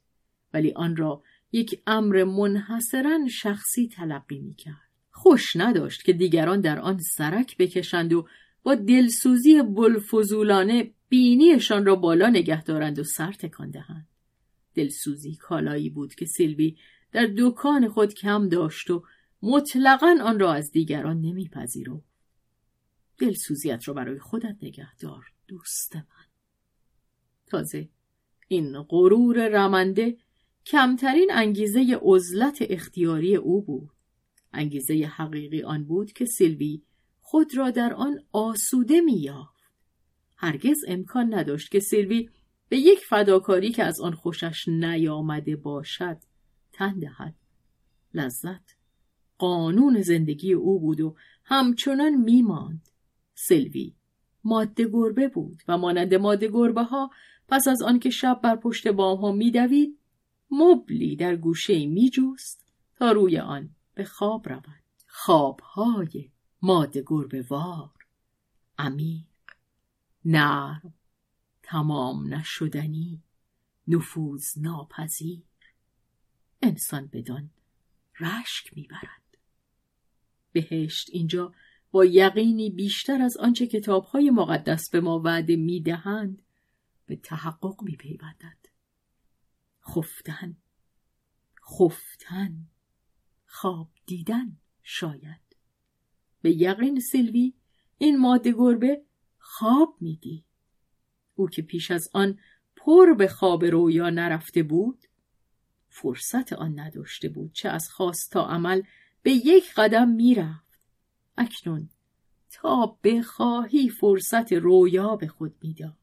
ولی آن را یک امر منحصراً شخصی تلقی می‌کرد. خوش نداشت که دیگران در آن سرک بکشند و با دلسوزی بلفزولانه بینیشان را بالا نگه دارند و سر تکان دهند. دلسوزی کالایی بود که سیلوی در دکان خود کم داشت و مطلقاً آن را از دیگران نمی‌پذیرفت. دلسوزیت را برای خودت نگه دار دوست من. تازه این غرور رمنده کمترین انگیزه عزلت اختیاری او بود. انگیزه حقیقی آن بود که سیلوی خود را در آن آسوده می‌یافت. هرگز امکان نداشت که سیلوی به یک فداکاری که از آن خوشش نیامده باشد تن دهد. لذت قانون زندگی او بود و همچنان می‌ماند. سیلوی ماده گربه بود و مانند ماده گربه ها پس از آن که شب بر پشت بام ها می دوید مبلی در گوشه می جوست تا روی آن به خواب رود. خوابهای ماده گربه وار، عمیق، نرم، تمام نشدنی، نفوذ ناپذیر. انسان بدان رشک می برد. بهشت اینجا با یقینی بیشتر از آنچه کتاب‌های مقدس به ما وعده می‌دهند به تحقق می‌پیوندد. خفتن، خفتن، خواب دیدن شاید. به یقین سیلوی این ماده گربه خواب می‌دید. او که پیش از آن پر به خواب رویا نرفته بود، فرصت آن نداشته بود. چه از خواست تا عمل به یک قدم می‌رفت. اکنون تا بخواهی فرصت رویا به خود میداد.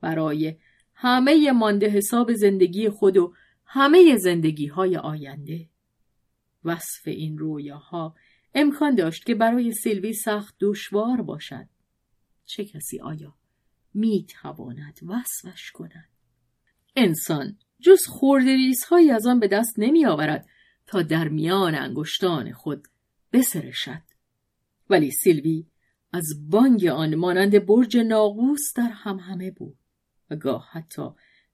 برای همه مانده حساب زندگی خود و همه زندگی های آینده. وصف این رویاها امکان داشت که برای سیلوی سخت دشوار باشد. چه کسی آیا میتواند وصفش کند؟ انسان جز خردریزهایی از آن به دست نمی آورد تا در میان انگشتان خود بسرشد. ولی سیلوی از بانگ آن مانند برج ناقوس در همهمه بود و گاه حتی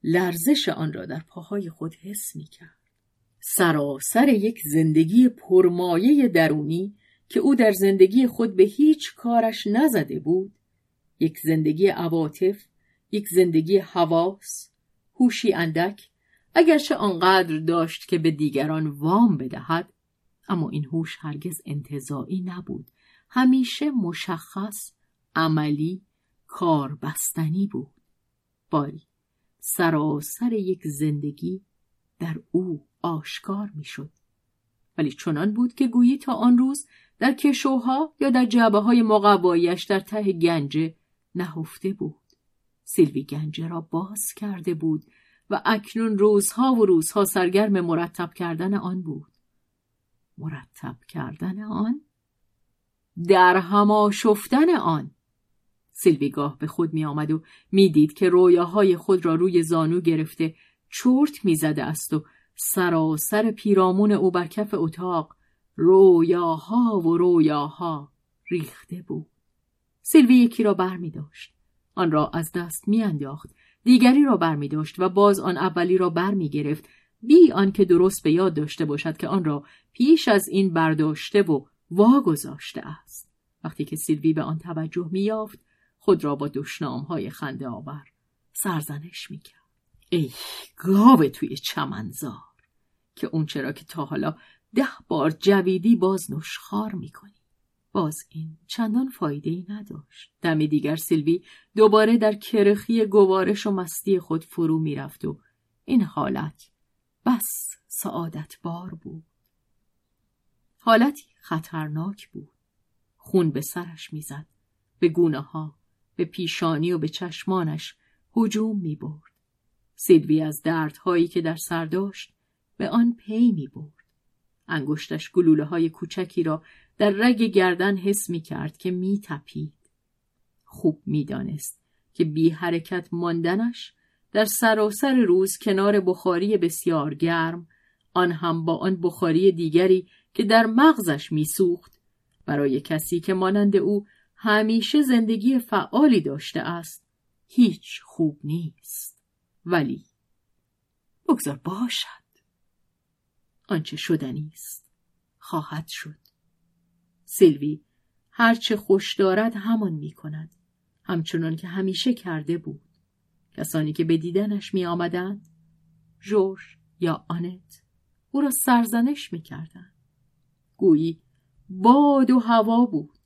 لرزش آن را در پاهای خود حس می کرد. سراسر یک زندگی پرمایه درونی که او در زندگی خود به هیچ کارش نزده بود، یک زندگی عواطف، یک زندگی حواس، هوشی اندک، اگرچه آنقدر داشت که به دیگران وام بدهد، اما این هوش هرگز انتزاعی نبود. همیشه مشخص، عملی، کار بستنی بود. باری، سراسر یک زندگی در او آشکار می شد. ولی چنان بود که گویی تا آن روز در کشوها یا در جعبه های مقوایش در ته گنجه نهفته بود. سیلوی گنجه را باز کرده بود و اکنون روزها و روزها سرگرم مرتب کردن آن بود. مرتب کردن آن؟ در هماشفتن آن. سیلوی گاه به خود می آمد و می دید که رویاهای خود را روی زانو گرفته چرت می زده است و سراسر پیرامون او بر کف اتاق رویاها و رویاها ریخته بود. سیلوی یکی را بر می داشت. آن را از دست میانداخت، دیگری را برمی داشت و باز آن اولی را برمی گرفت، بی آنکه درست به یاد داشته باشد که آن را پیش از این برداشته و واگذاشته است. وقتی که سیلوی به آن توجه می‌یافت، خود را با دشنام‌های خنده آور سرزنش می‌کرد. ای گاو توی چمنزار که اون چرا که تا حالا ده بار جویدی باز نشخار می‌کنی. باز این چندان فایده‌ای نداشت. دم دیگر سیلوی دوباره در کرخی گوارش و مستی خود فرو می‌رفت و این حالت بس سعادت بار بود. حالتی خطرناک بود. خون به سرش میزد، به گونه ها، به پیشانی و به چشمانش هجوم می برد. سیلوی از دردهایی که در سر داشت به آن پی می برد. انگشتش گلوله های کوچکی را در رگ گردن حس می کرد که می تپید. خوب می دانست که بی حرکت ماندنش در سراسر روز کنار بخاری بسیار گرم، آن هم با آن بخاری دیگری که در مغزش می سوخت، برای کسی که مانند او همیشه زندگی فعالی داشته است هیچ خوب نیست. ولی بگذار باشد. آنچه شدنیست خواهد شد. سیلوی هرچه خوش دارد همان می کند، همچنان که همیشه کرده بود. کسانی که به دیدنش می آمدند، جورج یا آنت، او را سرزنش می کردند. گویی باد و هوا بود.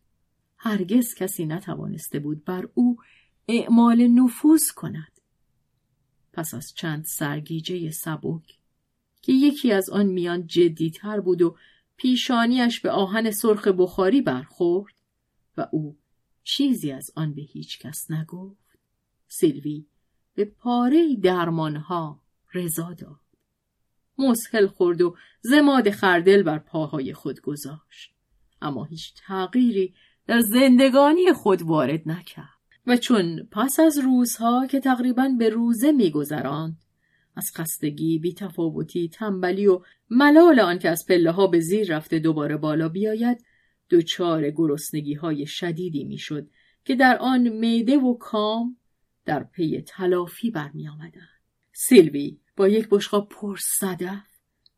هرگز کسی نتوانسته بود بر او اعمال نفوذ کند. پس از چند سرگیجه سبک که یکی از آن میان جدی‌تر بود و پیشانیش به آهن سرخ بخاری برخورد و او چیزی از آن به هیچ کس نگفت، سیلوی به پاره درمانها رضا داد. مسهل خورد و زماد خردل بر پاهای خود گذاشت، اما هیچ تغییری در زندگانی خود وارد نکرد و چون پس از روزها که تقریباً به روزه می‌گذراند از خستگی، بی‌تفاوتی، تنبلی و ملال آن که از پله‌ها به زیر رفته دوباره بالا بیاید دچار گرسنگی‌های شدیدی می‌شد که در آن معده و کام در پی تلافی برمی‌آمدند. سیلوی با یک بشقا پر صدف،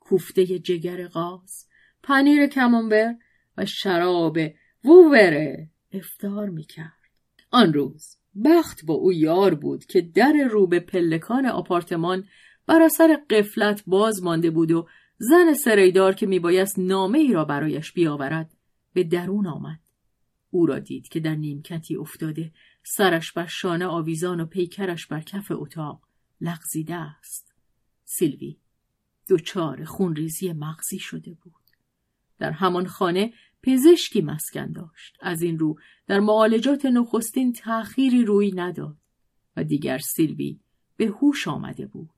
کوفته جگر قاز، پنیر کامبر و شراب وووره افطار میکرد. آن روز بخت با او یار بود که در رو به پلکان آپارتمان بر اثر غفلت باز مانده بود و زن سرایدار که میبایست نامه ای را برایش بیاورد به درون آمد. او را دید که در نیمکتی افتاده، سرش بر شانه آویزان و پیکرش بر کف اتاق لغزیده است. سیلوی دچار خونریزی مغزی شده بود. در همان خانه پزشکی مسکن داشت. از این رو در معالجات نخستین تأخیری روی نداد و دیگر سیلوی به هوش آمده بود.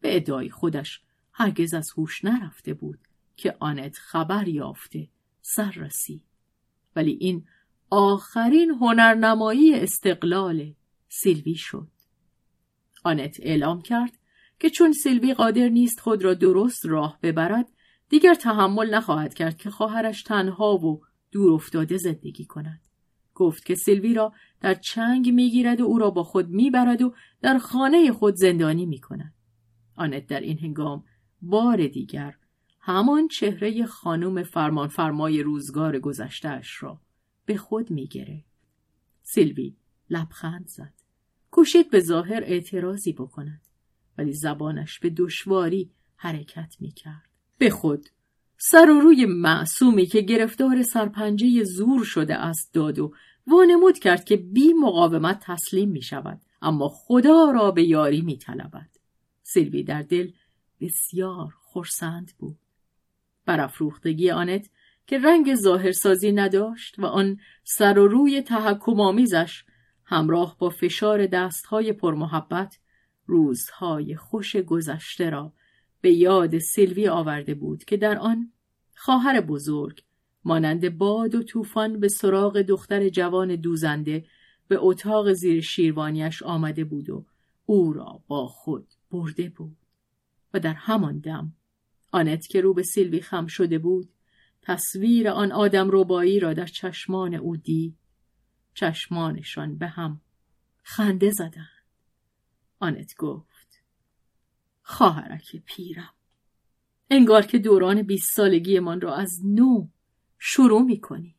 به ادعای خودش هرگز از هوش نرفته بود که آنت خبر یافته سر رسید. ولی این آخرین هنرنمایی استقلال سیلوی شد. آنت اعلام کرد که چون سیلوی قادر نیست خود را درست راه ببرد، دیگر تحمل نخواهد کرد که خواهرش تنها و دور افتاده زندگی کند. گفت که سیلوی را در چنگ میگیرد و او را با خود میبرد و در خانه خود زندانی میکند. آنت در این هنگام بار دیگر همان چهره خانم فرمانفرمای روزگار گذشته‌اش را به خود میگیره. سیلوی لبخند زد. کوشید به ظاهر اعتراضی بکند، ولی زبانش به دشواری حرکت میکرد. به خود سر و روی معصومی که گرفتار سرپنجه زور شده است داد و وانمود کرد که بی مقاومت تسلیم می شود، اما خدا را به یاری می طلبد. سیلوی در دل بسیار خرسند بود. برافروختگی آنت که رنگ ظاهرسازی نداشت و آن سر و روی تحکم آمیزش همراه با فشار دستهای پرمحبت روزهای خوش گذشته را به یاد سیلوی آورده بود که در آن خواهر بزرگ مانند باد و طوفان به سراغ دختر جوان دوزنده به اتاق زیر شیروانیش آمده بود و او را با خود برده بود. و در همان دم آنت که رو به سیلوی خم شده بود تصویر آن آدم ربایی را در چشمان او دید. چشمانشان به هم خنده زدن. آنت گفت: خواهرک پیرم، انگار که دوران بیست سالگی من را از نو شروع می کنی.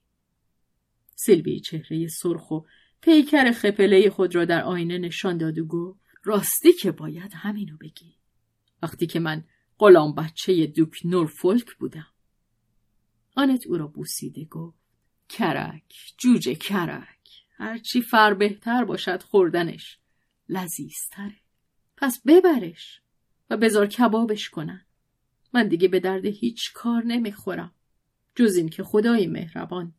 سیلوی چهره سرخ و پیکر خپله خود را در آینه نشان داد و گفت: راستی که باید همینو بگی، وقتی که من غلام بچه دوک نورفولک بودم. آنت او را بوسیده گفت: کرک، جوجه کرک، هرچی فر بهتر باشد خوردنش لذیذتره. پس ببرش و بذار کبابش کنن. من دیگه به درد هیچ کار نمیخورم جز این که خدای مهربان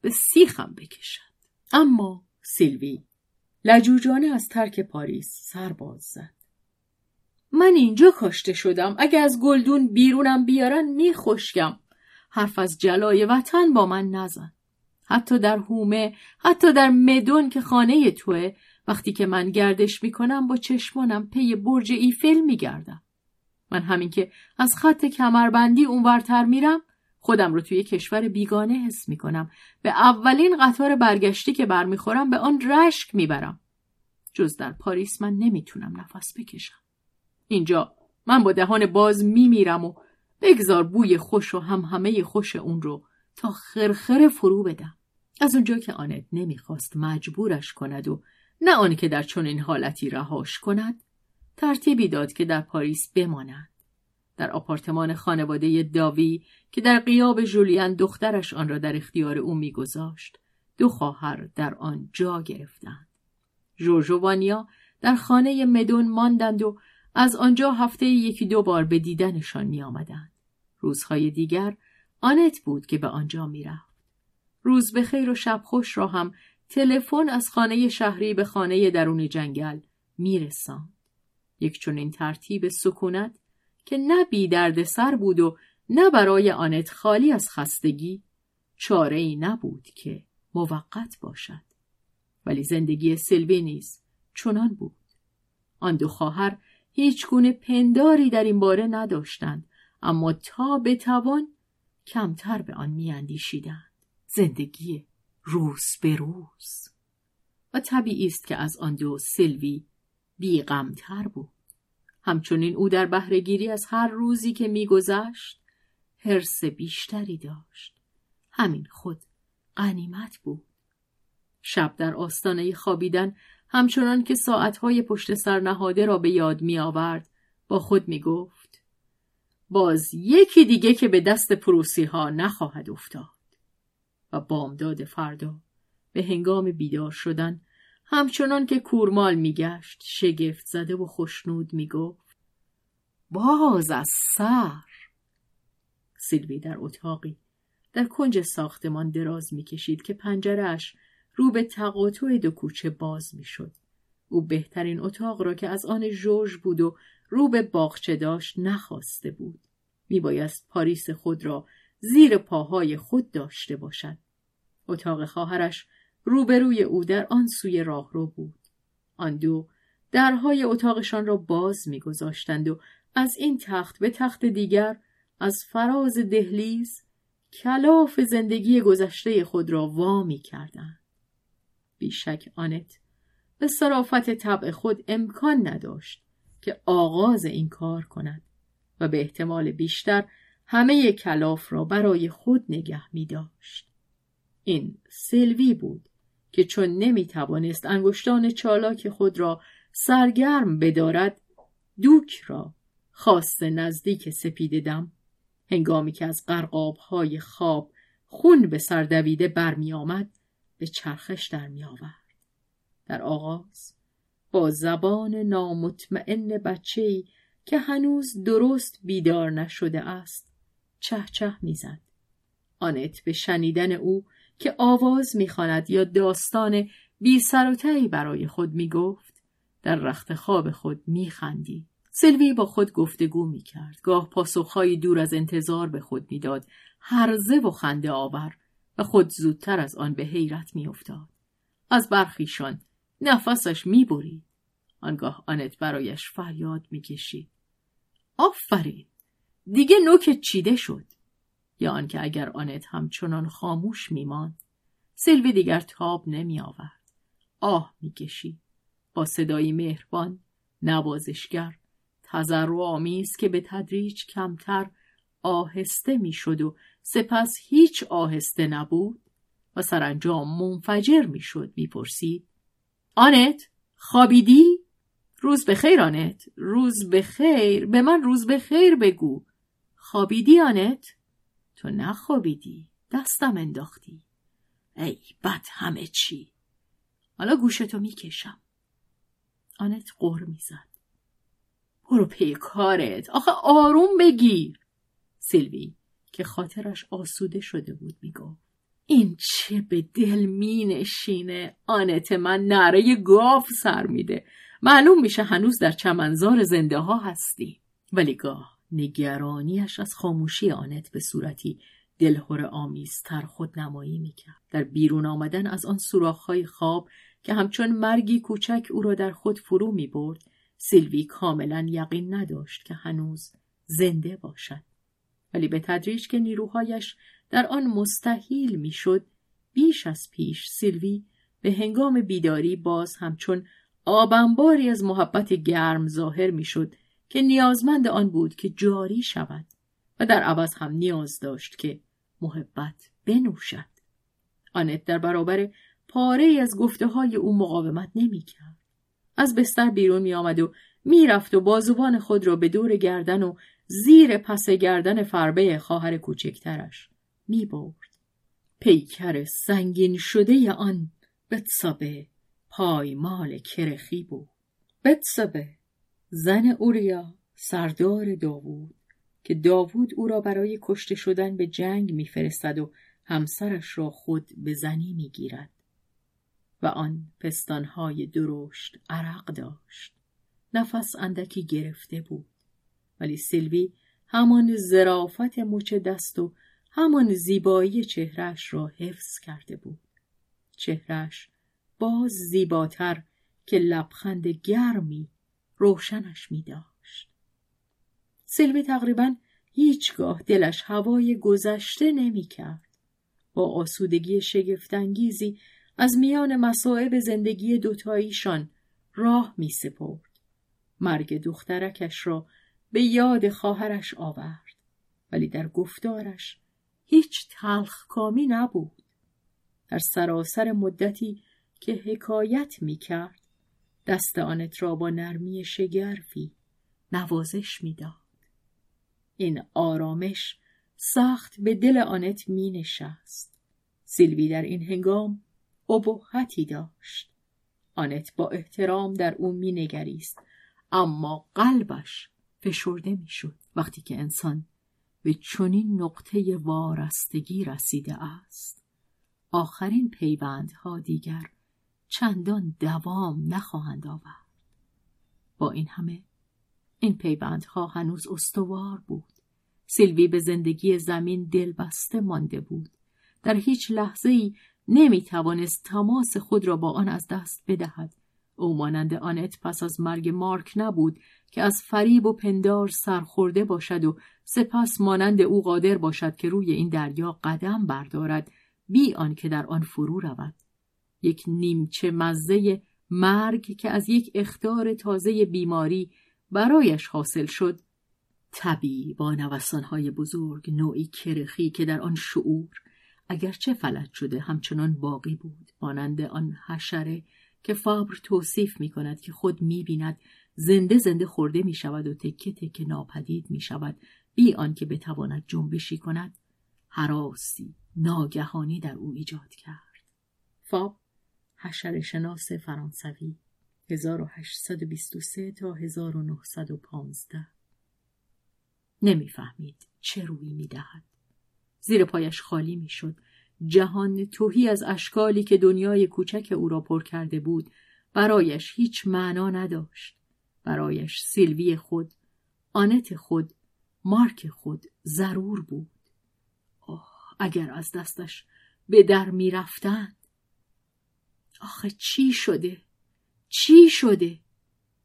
به سیخم بکشد. اما سیلوی لجوجانه از ترک پاریس سر باز زد. من اینجا کاشته شدم، اگه از گلدون بیرونم بیارن میخشکم. حرف از جلای وطن با من نزن. حتی در هومه، حتی در مدون که خانه توه، وقتی که من گردش میکنم با چشمانم پی برج ایفل میگردم. من همین که از خط کمربندی اونورتر میرم خودم رو توی کشور بیگانه حس میکنم. به اولین قطار برگشتی که برمیخورم به آن رشک میبرم. جز در پاریس من نمیتونم نفس بکشم. اینجا من با دهان باز میمیرم و بگذار بوی خوش و همهمه خوش اون رو تا خرخر فرو بدم. از اونجا که آنت نمیخواست مجبورش کند و نه آن که در چنین حالتی رهاش کند، ترتیبی داد که در پاریس بمانند. در آپارتمان خانواده داوی که در غیاب ژولین دخترش آن را در اختیار او میگذاشت، دو خواهر در آن جا گرفتند. ژورژ و وانیا در خانه مدون ماندند و از آنجا هفته یکی دو بار به دیدنشان می آمدند. روزهای دیگر آنت بود که به آنجا می رفت. روز به خیر و شب خوش را هم تلفن از خانه شهری به خانه درون جنگل می رساند. یک چنین ترتیب سکونت که نه بی درد سر بود و نه برای آنت خالی از خستگی، چاره‌ای نبود که موقت باشد. ولی زندگی سیلوی نیز چنان بود. آن دو خواهر هیچ گونه پنداری در این باره نداشتند، اما تا بتوان کمتر به آن میاندیشیدند. زندگی روز به روز. و طبیعی است که از آن دو سیلوی بی غمتر بود. همچنین او در بهره‌گیری از هر روزی که میگذشت حرص بیشتری داشت. همین خود غنیمت بود. شب در آستانه خوابیدن همچنان که ساعتهای پشت سر نهاده را به یاد می آورد، با خود می گفت: باز یکی دیگه که به دست پروسی ها نخواهد افتاد. و بامداد فردا به هنگام بیدار شدن همچنان که کورمال می گشت شگفت زده و خوشنود می گفت: باز از سر. سیلوی در اتاقی در کنج ساختمان دراز می کشید که پنجره‌اش رو به تقاطع دو کوچه باز می شد. او بهترین اتاق را که از آن ژورژ بود و رو به باغچه داشت نخواسته بود. می بایست پاریس خود را زیر پاهای خود داشته باشد. اتاق خواهرش روبروی او در آن سوی راه رو بود. آن دو درهای اتاقشان را باز می گذاشتند و از این تخت به تخت دیگر از فراز دهلیز کلاف زندگی گذشته خود را وا می کردند. بیشک آنت به صرافت طبع خود امکان نداشت که آغاز این کار کند و به احتمال بیشتر همه کلاف را برای خود نگه می داشت. این سیلوی بود که چون نمی توانست انگشتان چالاک خود را سرگرم بدارد، دوک را خواسته نزدیک سپید دم، هنگامی که از غرقاب‌های خواب خون به سر دویده برمی آمد، به چرخش در می آورد. در آغاز با زبان نامطمئن بچه‌ای که هنوز درست بیدار نشده است چه چه می زد. آنت به شنیدن او که آواز می خواند یا داستان بی سر و ته برای خود می گفت در رخت خواب خود می خندید. سیلوی با خود گفتگو می کرد. گاه پاسخهای دور از انتظار به خود می داد، هرزه و خنده آور، و خود زودتر از آن به حیرت می افتاد. از برخیشان نفسش می برید. آنگاه آنت برایش فریاد می کشید: آفرین، دیگه نوک چیده شد. یا آنکه اگر آنت همچنان خاموش می ماند، سیلوی دیگر تاب نمی آورد. آه می‌کشید، با صدایی مهربان، نوازشگر، تضرع‌آمیز که به تدریج کمتر آهسته می‌شد و سپس هیچ آهسته نبود و سرانجام منفجر می‌شد، می‌پرسید: آنت، خوابیدی؟ روز بخیر آنت، روز بخیر، به من روز بخیر بگو. خوابیدی آنت؟ تو نخوابیدی، دستم انداختی. ای بد همه چی. حالا گوشتو میکشم. آنت قهر میزد. برو پی کارت، آخه آروم بگیر. سیلوی که خاطرش آسوده شده بود میگفت: این چه به دل مینشینه، آنت من نعره گاف سر میده. معلوم میشه هنوز در چمنزار زنده ها هستی. ولی گاه نگرانیش از خاموشی آنت به صورتی دلهره آمیزتر خود نمایی میکرد. در بیرون آمدن از آن سوراخ‌های خواب که همچون مرگی کوچک او را در خود فرو میبرد، سیلوی کاملا یقین نداشت که هنوز زنده باشد. ولی به تدریج که نیروهایش در آن مستحیل میشد، بیش از پیش سیلوی به هنگام بیداری باز همچون آبنباری از محبت گرم ظاهر میشد که نیازمند آن بود که جاری شود و در عوض هم نیاز داشت که محبت بنوشد. آنت در برابر پاره‌ای از گفته‌های او مقاومت نمی‌کرد. از بستر بیرون می‌آمد و می‌رفت و بازوان خود را به دور گردن و زیر پس گردن فربه خواهر کوچکترش می‌برد. پیکر سنگین شده آن بتسابه پایمال کرخی بود. بتسابه زن اوریا، سردار داوود، که داوود او را برای کشته شدن به جنگ میفرستد و همسرش را خود به زنی میگیرد و آن پستانهای درشت عرق داشت. نفس اندکی گرفته بود، ولی سیلوی همان ظرافت مچ دست و همان زیبایی چهرهش را حفظ کرده بود. چهرهش باز زیباتر که لبخند گرمی روشنش می داشت. سیلوی تقریباً هیچگاه دلش هوای گذشته نمی کرد. با آسودگی شگفت‌انگیزی از میان مصائب زندگی دوتاییشان راه می سپرد. مرگ دخترکش را به یاد خواهرش آورد، ولی در گفتارش هیچ تلخکامی نبود. در سراسر مدتی که حکایت می کرد، دست آنت را با نرمی شگرفی نوازش می داد. این آرامش سخت به دل آنت می نشست. سیلوی در این هنگام ابهتی داشت. آنت با احترام در او می نگریست، اما قلبش فشرده می شد وقتی که انسان به چنین نقطه وارستگی رسیده است. آخرین پیوندها دیگر چندان دوام نخواهند آورد. با این همه این پیوندها هنوز استوار بود. سیلوی به زندگی زمین دلبسته مانده بود. در هیچ لحظه‌ای نمی‌توانست تماس خود را با آن از دست بدهد. او مانند آنت پس از مرگ مارک نبود که از فریب و پندار سرخورده باشد و سپس مانند او قادر باشد که روی این دریا قدم بردارد بی آنکه در آن فرو رود. یک نیمچه مزه مرگ که از یک اخطار تازه بیماری برایش حاصل شد، طبیعی با نوسان‌های بزرگ، نوعی کرخی که در آن شعور اگرچه فلج شده همچنان باقی بود، مانند آن حشره که فابر توصیف می کند که خود می بیند زنده زنده خورده می شود و تکه تکه ناپدید می شود بی آن که بتواند جنبشی کند. هراسی ناگهانی در او ایجاد کرد. فاب، حشره شناس فرانسوی، هزار و هشتصد و بیست و سه تا هزار و نهصد و پانزده. نمیفهمید چه روی میدهد. زیر پایش خالی میشد. جهان تهی از اشکالی که دنیای کوچک او را پر کرده بود برایش هیچ معنا نداشت. برایش سیلوی خود، آنت خود، مارک خود ضرور بود. آه، اگر از دستش به در میرفتند. آخه چی شده؟ چی شده؟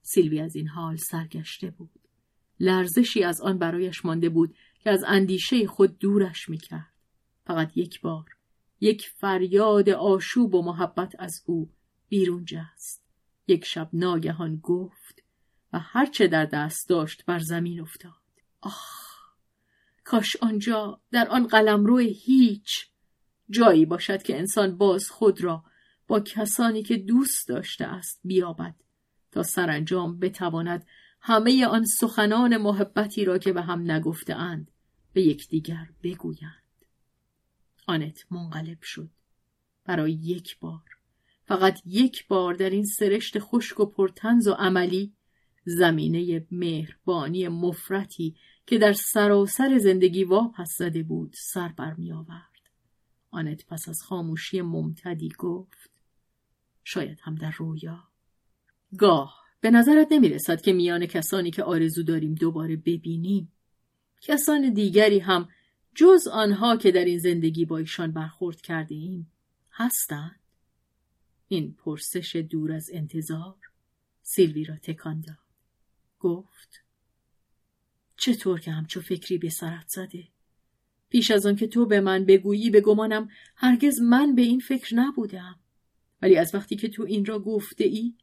سیلوی از این حال سرگشته بود. لرزشی از آن برایش مانده بود که از اندیشه خود دورش میکرد. فقط یک بار، یک فریاد آشوب و محبت از او بیرون جست. یک شب ناگهان گفت و هرچه در دست داشت بر زمین افتاد. آه، کاش آنجا در آن قلمرو هیچ جایی باشد که انسان باز خود را با کسانی که دوست داشته است بیابد تا سرانجام بتواند همه آن سخنان محبتی را که به هم نگفته‌اند به یکدیگر بگویند. آنت منقلب شد. برای یک بار، فقط یک بار، در این سرشت خشک و پرطنز و عملی زمینه مهربانی مفرطی که در سراسر زندگی واپس زده بود سر برمی آورد. آنت پس از خاموشی ممتدی گفت: شاید هم در رویا. گاه به نظرت نمی رسد که میان کسانی که آرزو داریم دوباره ببینیم کسان دیگری هم جز آنها که در این زندگی با ایشان برخورد کرده ایم هستند؟ این پرسش دور از انتظار سیلوی را تکان داد. گفت: چطور که همچو فکری به سرت زده؟ پیش از آن که تو به من بگویی به گمانم هرگز من به این فکر نبودم، ولی از وقتی که تو این را گفته ای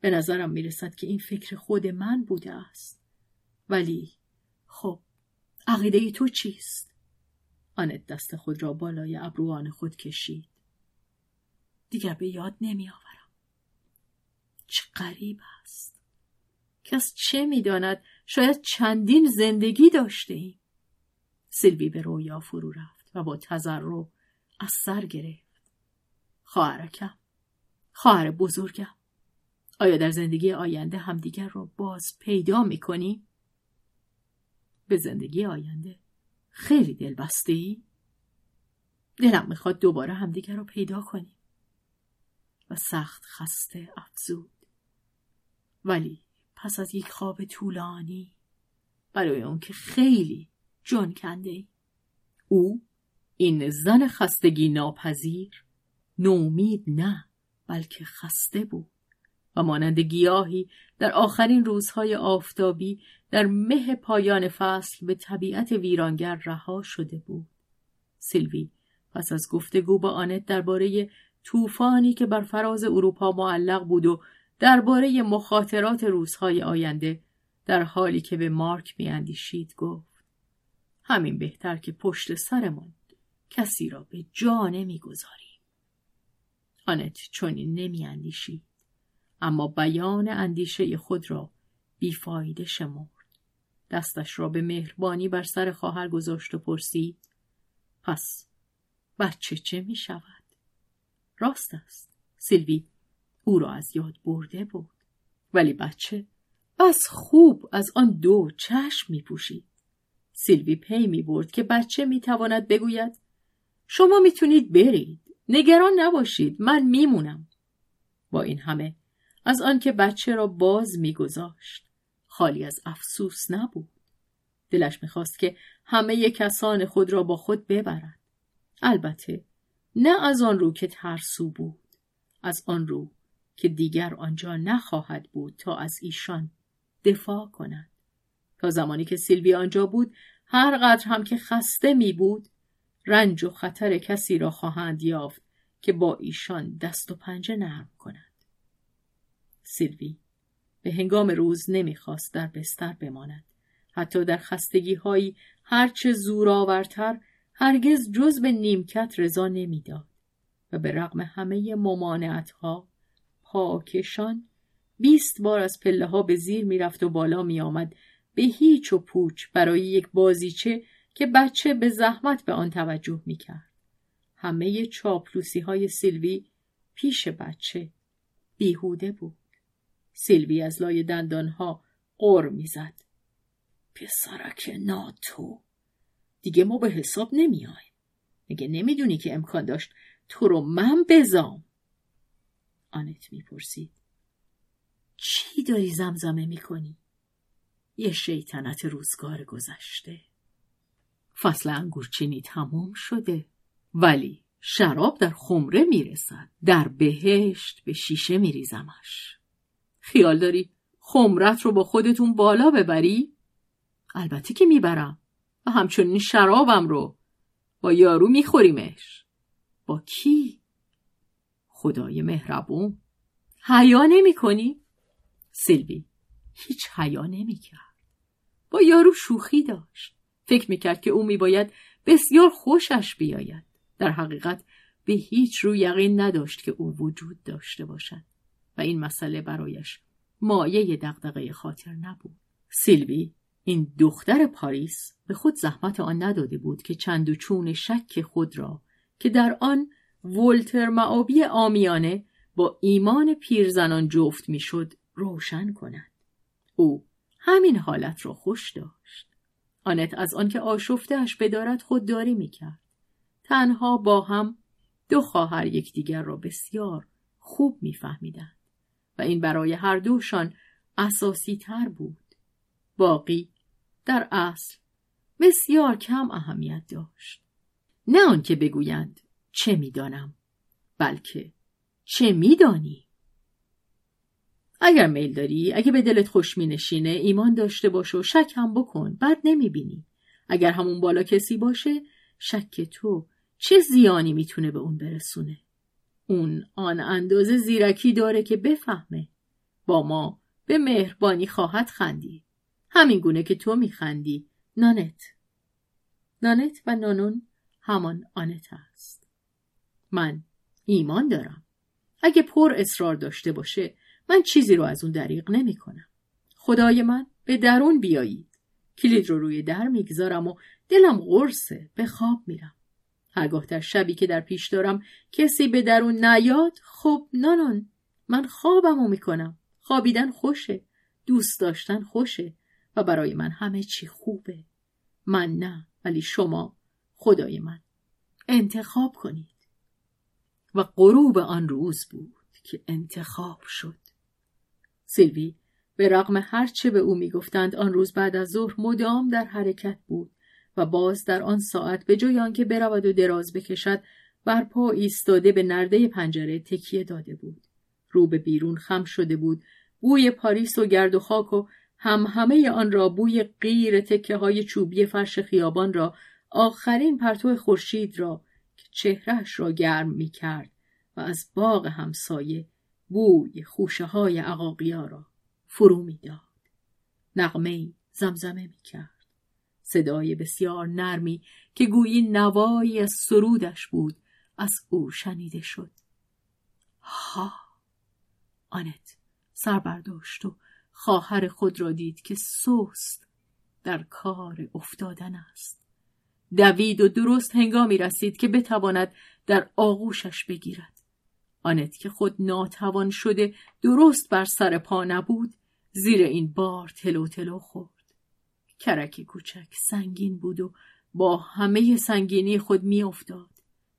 به نظرم میرسد که این فکر خود من بوده است. ولی خب عقیده تو چیست؟ آنت دست خود را بالای ابروان خود کشید. دیگر به یاد نمی آورم. چه غریب است. کس چه می داند؟ شاید چندین زندگی داشته ایم. سیلوی به رویا فرو رفت و با تضرع از سر گرفت. خواهرکم، خواهر بزرگم، آیا در زندگی آینده همدیگر را باز پیدا می کنی؟ به زندگی آینده خیلی دل بسته ای؟ دلم می خواد دوباره همدیگر را پیدا کنیم. و سخت خسته افزود: ولی پس از یک خواب طولانی برای اون که خیلی جان کنده ای. او، این زن خستگی ناپذیر، نومید نه بلکه خسته بود و مانند گیاهی در آخرین روزهای آفتابی در مه پایان فصل به طبیعت ویرانگر رها شده بود. سیلوی پس از گفتگو با آنت درباره طوفانی که بر فراز اروپا معلق بود و درباره مخاطرات روزهای آینده در حالی که به مارک می‌اندیشید گفت: همین بهتر که پشت سرمان کسی را به جا نمی‌گذاریم. آنت چنین نمی‌اندیشید، اما بیان اندیشه خود را بیفایده شمرد. دستش را به مهربانی بر سر خواهر گذاشت و پرسید: پس بچه چه می شود؟ راست است، سیلوی او را از یاد برده بود، ولی بچه بس خوب از آن دو چشم می پوشید. سیلوی پی می برد که بچه می تواند بگوید: شما می تونید برید، نگران نباشید، من می مونم. با این همه از آنکه بچه را باز میگذاشت خالی از افسوس نبود. دلش میخواست که همه کسان خود را با خود ببرد. البته نه از آن رو که ترسو بود، از آن رو که دیگر آنجا نخواهد بود تا از ایشان دفاع کند. تا زمانی که سیلوی آنجا بود هر قدر هم که خسته می بود رنج و خطر کسی را خواهند یافت که با ایشان دست و پنجه نرم کند. سیلوی به هنگام روز نمیخواست در بستر بماند. حتی در خستگی‌هایی هرچه زورآورتر هرگز جز به نیمکت رضا نمیداد و به رغم همه ممانعت‌ها پاکشان بیست بار از پله‌ها به زیر میرفت و بالا میآمد، به هیچ و پوچ برای یک بازیچه که بچه به زحمت به آن توجه میکرد. همه چاپلوسی‌های سیلوی پیش بچه بیهوده بود. سیلوی از لای دندانها قر میزد: پسرک ناتو، دیگه ما به حساب نمی آیم. دیگه نمیدونی که امکان داشت تو رو من بزام. آنت میپرسید: چی داری زمزمه میکنی؟ یه شیطنت روزگار گذشته. فصل انگورچینی تموم شده، ولی شراب در خمره میرسد. در بهشت به شیشه میریزمش. خیال داری خمرت رو با خودتون بالا ببری؟ البته که میبرم و همچنین شرابم رو با یارو میخوریمش. با کی؟ خدای مهربون، حیا نمی کنی؟ سیلوی هیچ حیا نمی کرد. با یارو شوخی داشت. فکر میکرد که او میباید بسیار خوشش بیاید. در حقیقت به هیچ رو یقین نداشت که او وجود داشته باشد و این مسئله برایش مایه دغدغه خاطر نبود. سیلوی این دختر پاریس به خود زحمت آن نداده بود که چند و چون شک خود را که در آن ولتر معابی عامیانه با ایمان پیرزنان جفت میشد روشن کند. او همین حالت را خوش داشت. آنت از آنکه آشفته‌اش بدارد خودداری میکرد. تنها با هم دو خواهر یکدیگر را بسیار خوب میفهمیدند و این برای هر دوشان اساسی تر بود. باقی در اصل بسیار کم اهمیت داشت. نه آنکه بگویند چه میدانم، بلکه چه میدانی؟ اگر میل داری، اگه به دلت خوش مینشینه، ایمان داشته باش و شک هم بکن، بد نمیبینی. اگر همون بالا کسی باشه، شک تو چه زیانی میتونه به اون برسونه؟ اون آن اندازه زیرکی داره که بفهمه. با ما به مهربانی خواهد خندید. همین گونه که تو میخندی. نانت نانت و نانون همان آنت است. من ایمان دارم. اگه پر اصرار داشته باشه من چیزی رو از اون دریغ نمی کنم. خدای من به درون بیایید. کلید رو روی در میگذارم و دلم قرصه، به خواب میرم. هرگاه در شبی که در پیش دارم کسی به درون نیاد، خب نانون من خوابم رو میکنم. خوابیدن خوشه، دوست داشتن خوشه و برای من همه چی خوبه. من نه، ولی شما خدای من انتخاب کنید. و غروب آن روز بود که انتخاب شد. سیلوی به رغم هر چه به او میگفتند آن روز بعد از ظهر مدام در حرکت بود و باز در آن ساعت به جای آنکه برود و دراز بکشد بر پا ایستاده به نرده پنجره تکیه داده بود. رو به بیرون خم شده بود. بوی پاریس و گرد و خاک و هم همه آن را، بوی قیر تکه های چوبی فرش خیابان را، آخرین پرتو خورشید را که چهرهش را گرم می کرد و از باغ همسایه بوی خوشه های عقاقیا را فرو می داد. نغمه زمزمه می کرد. صدای بسیار نرمی که گویی نوایی از سرودش بود از او شنیده شد. ها! آنت سر برداشت و خواهر خود را دید که سست در کار افتادن است. دوید و درست هنگامی رسید که بتواند در آغوشش بگیرد. آنت که خود ناتوان شده درست بر سر پا نبود، زیر این بار تلو تلو خورد. کرک کوچک سنگین بود و با همه سنگینی خود می افتاد.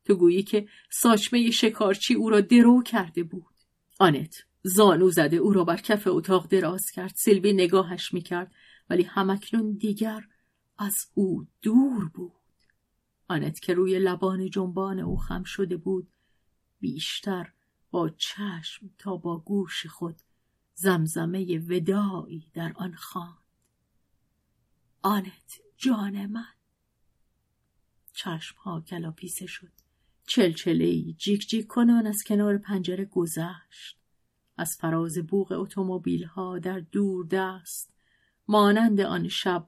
تو گویی که ساچمه شکارچی او را درو کرده بود. آنت زانو زده او را بر کف اتاق دراز کرد. سیلوی نگاهش میکرد ولی همکنون دیگر از او دور بود. آنت که روی لبان جنبان او خم شده بود، بیشتر با چشم تا با گوش خود زمزمه وداعی در آن خواند. آنت جان من. چشم ها گلاپیسه شد. چلچله‌ای جیک جیک کنان از کنار پنجره گذشت. از فراز بوق اتومبیل‌ها در دور دست مانند آن شب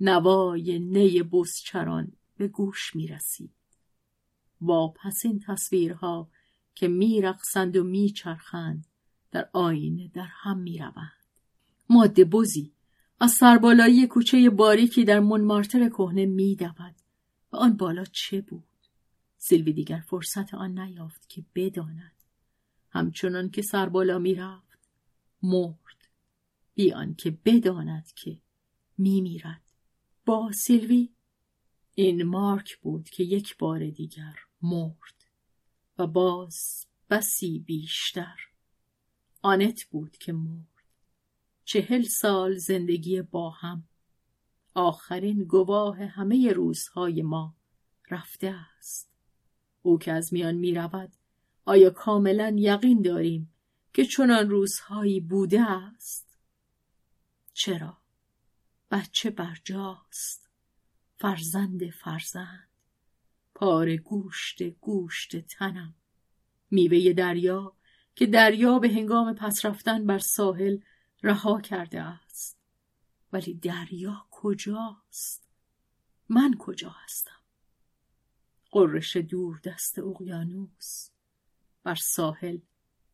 نوای نی بزچران به گوش می‌رسید. واپس این تصویرها که می‌رقصند و می‌چرخند در آینه در هم می‌روند. ماده بزی از سربالایی کوچه باریکی در مونمارتر کهنه می‌دود و آن بالا چه بود؟ سیلوی دیگر فرصت آن نیافت که بداند. همچنان که سربالا می رفت مرد، بیان که بداند که می میرد با سیلوی. این مارک بود که یک بار دیگر مرد و باز بسی بیشتر. آنت بود که مرد. چهل سال زندگی با هم. آخرین گواه همه روزهای ما رفته است. او که از میان می رود، آیا کاملا یقین داریم که چنان روزهایی بوده است؟ چرا؟ بچه برجاست، فرزند فرزند، پاره گوشت گوشت تنم، میوه دریا که دریا به هنگام پس رفتن بر ساحل رها کرده است. ولی دریا کجاست؟ من کجا هستم؟ قرش دور دست اقیانوس. بر ساحل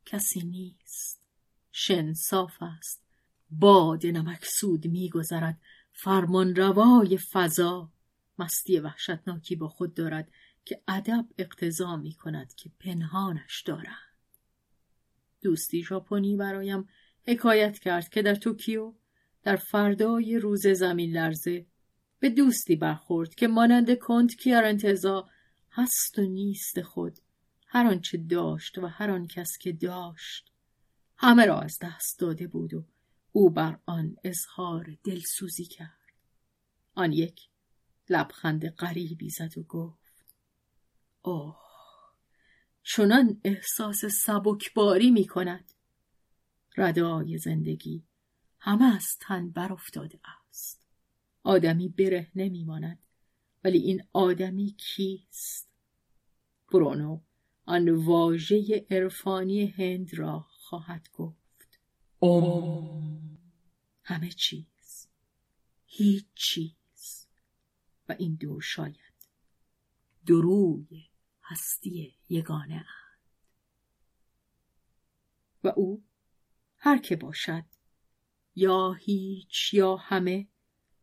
کسی نیست. شن صاف است. باد نمکسود می گذرد. فرمان روای فضا مستی وحشتناکی با خود دارد که ادب اقتضا می کند که پنهانش دارد. دوستی ژاپنی برایم حکایت کرد که در توکیو در فردای روز زمین لرزه به دوستی برخورد که مانند کنت کیارنتزا هست و نیست خود، هر آنچه داشت و هر آن کس که داشت همه را از دست داده بود و او بر آن اظهار دلسوزی کرد. آن یک لبخند غریبی زد و گفت: اوه، چنان احساس سبکباری می کند. ردای زندگی همه از تن بر افتاده است. آدمی برهنه می ماند. ولی این آدمی کیست؟ برونو آن واژه عرفانی هند را خواهد گفت. اوم. همه چیز، هیچ چیز. و این دو شاید دروی هستی یگانه اند. و او هر که باشد، یا هیچ یا همه،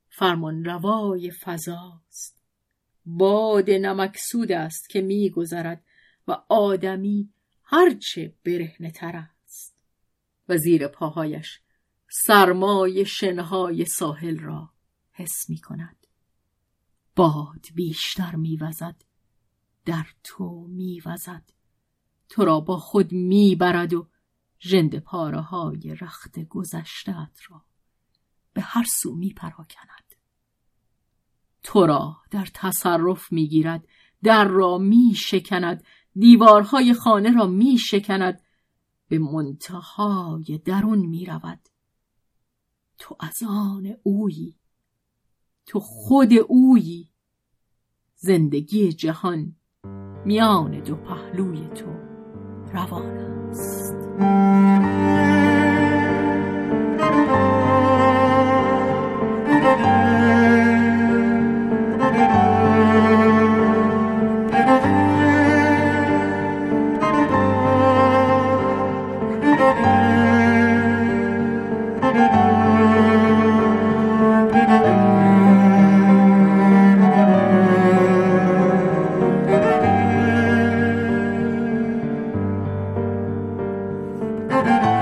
فرمان روای فضاست. باد نمکسود است که می گذرد و آدمی هرچه برهنه تر است و زیر پاهایش سرمای شنهای ساحل را حس می کند. باد بیشتر می وزد، در تو می وزد، تو را با خود می برد و ژنده پاره های رخت گذشته‌ات را به هر سو می پراکند. تو را در تصرف می گیرد، در را می شکند، دیوارهای خانه را می شکند، به منتهای درون می رود. تو از آن اویی، تو خود اویی. زندگی جهان میان دو پهلوی تو روان است. Thank you.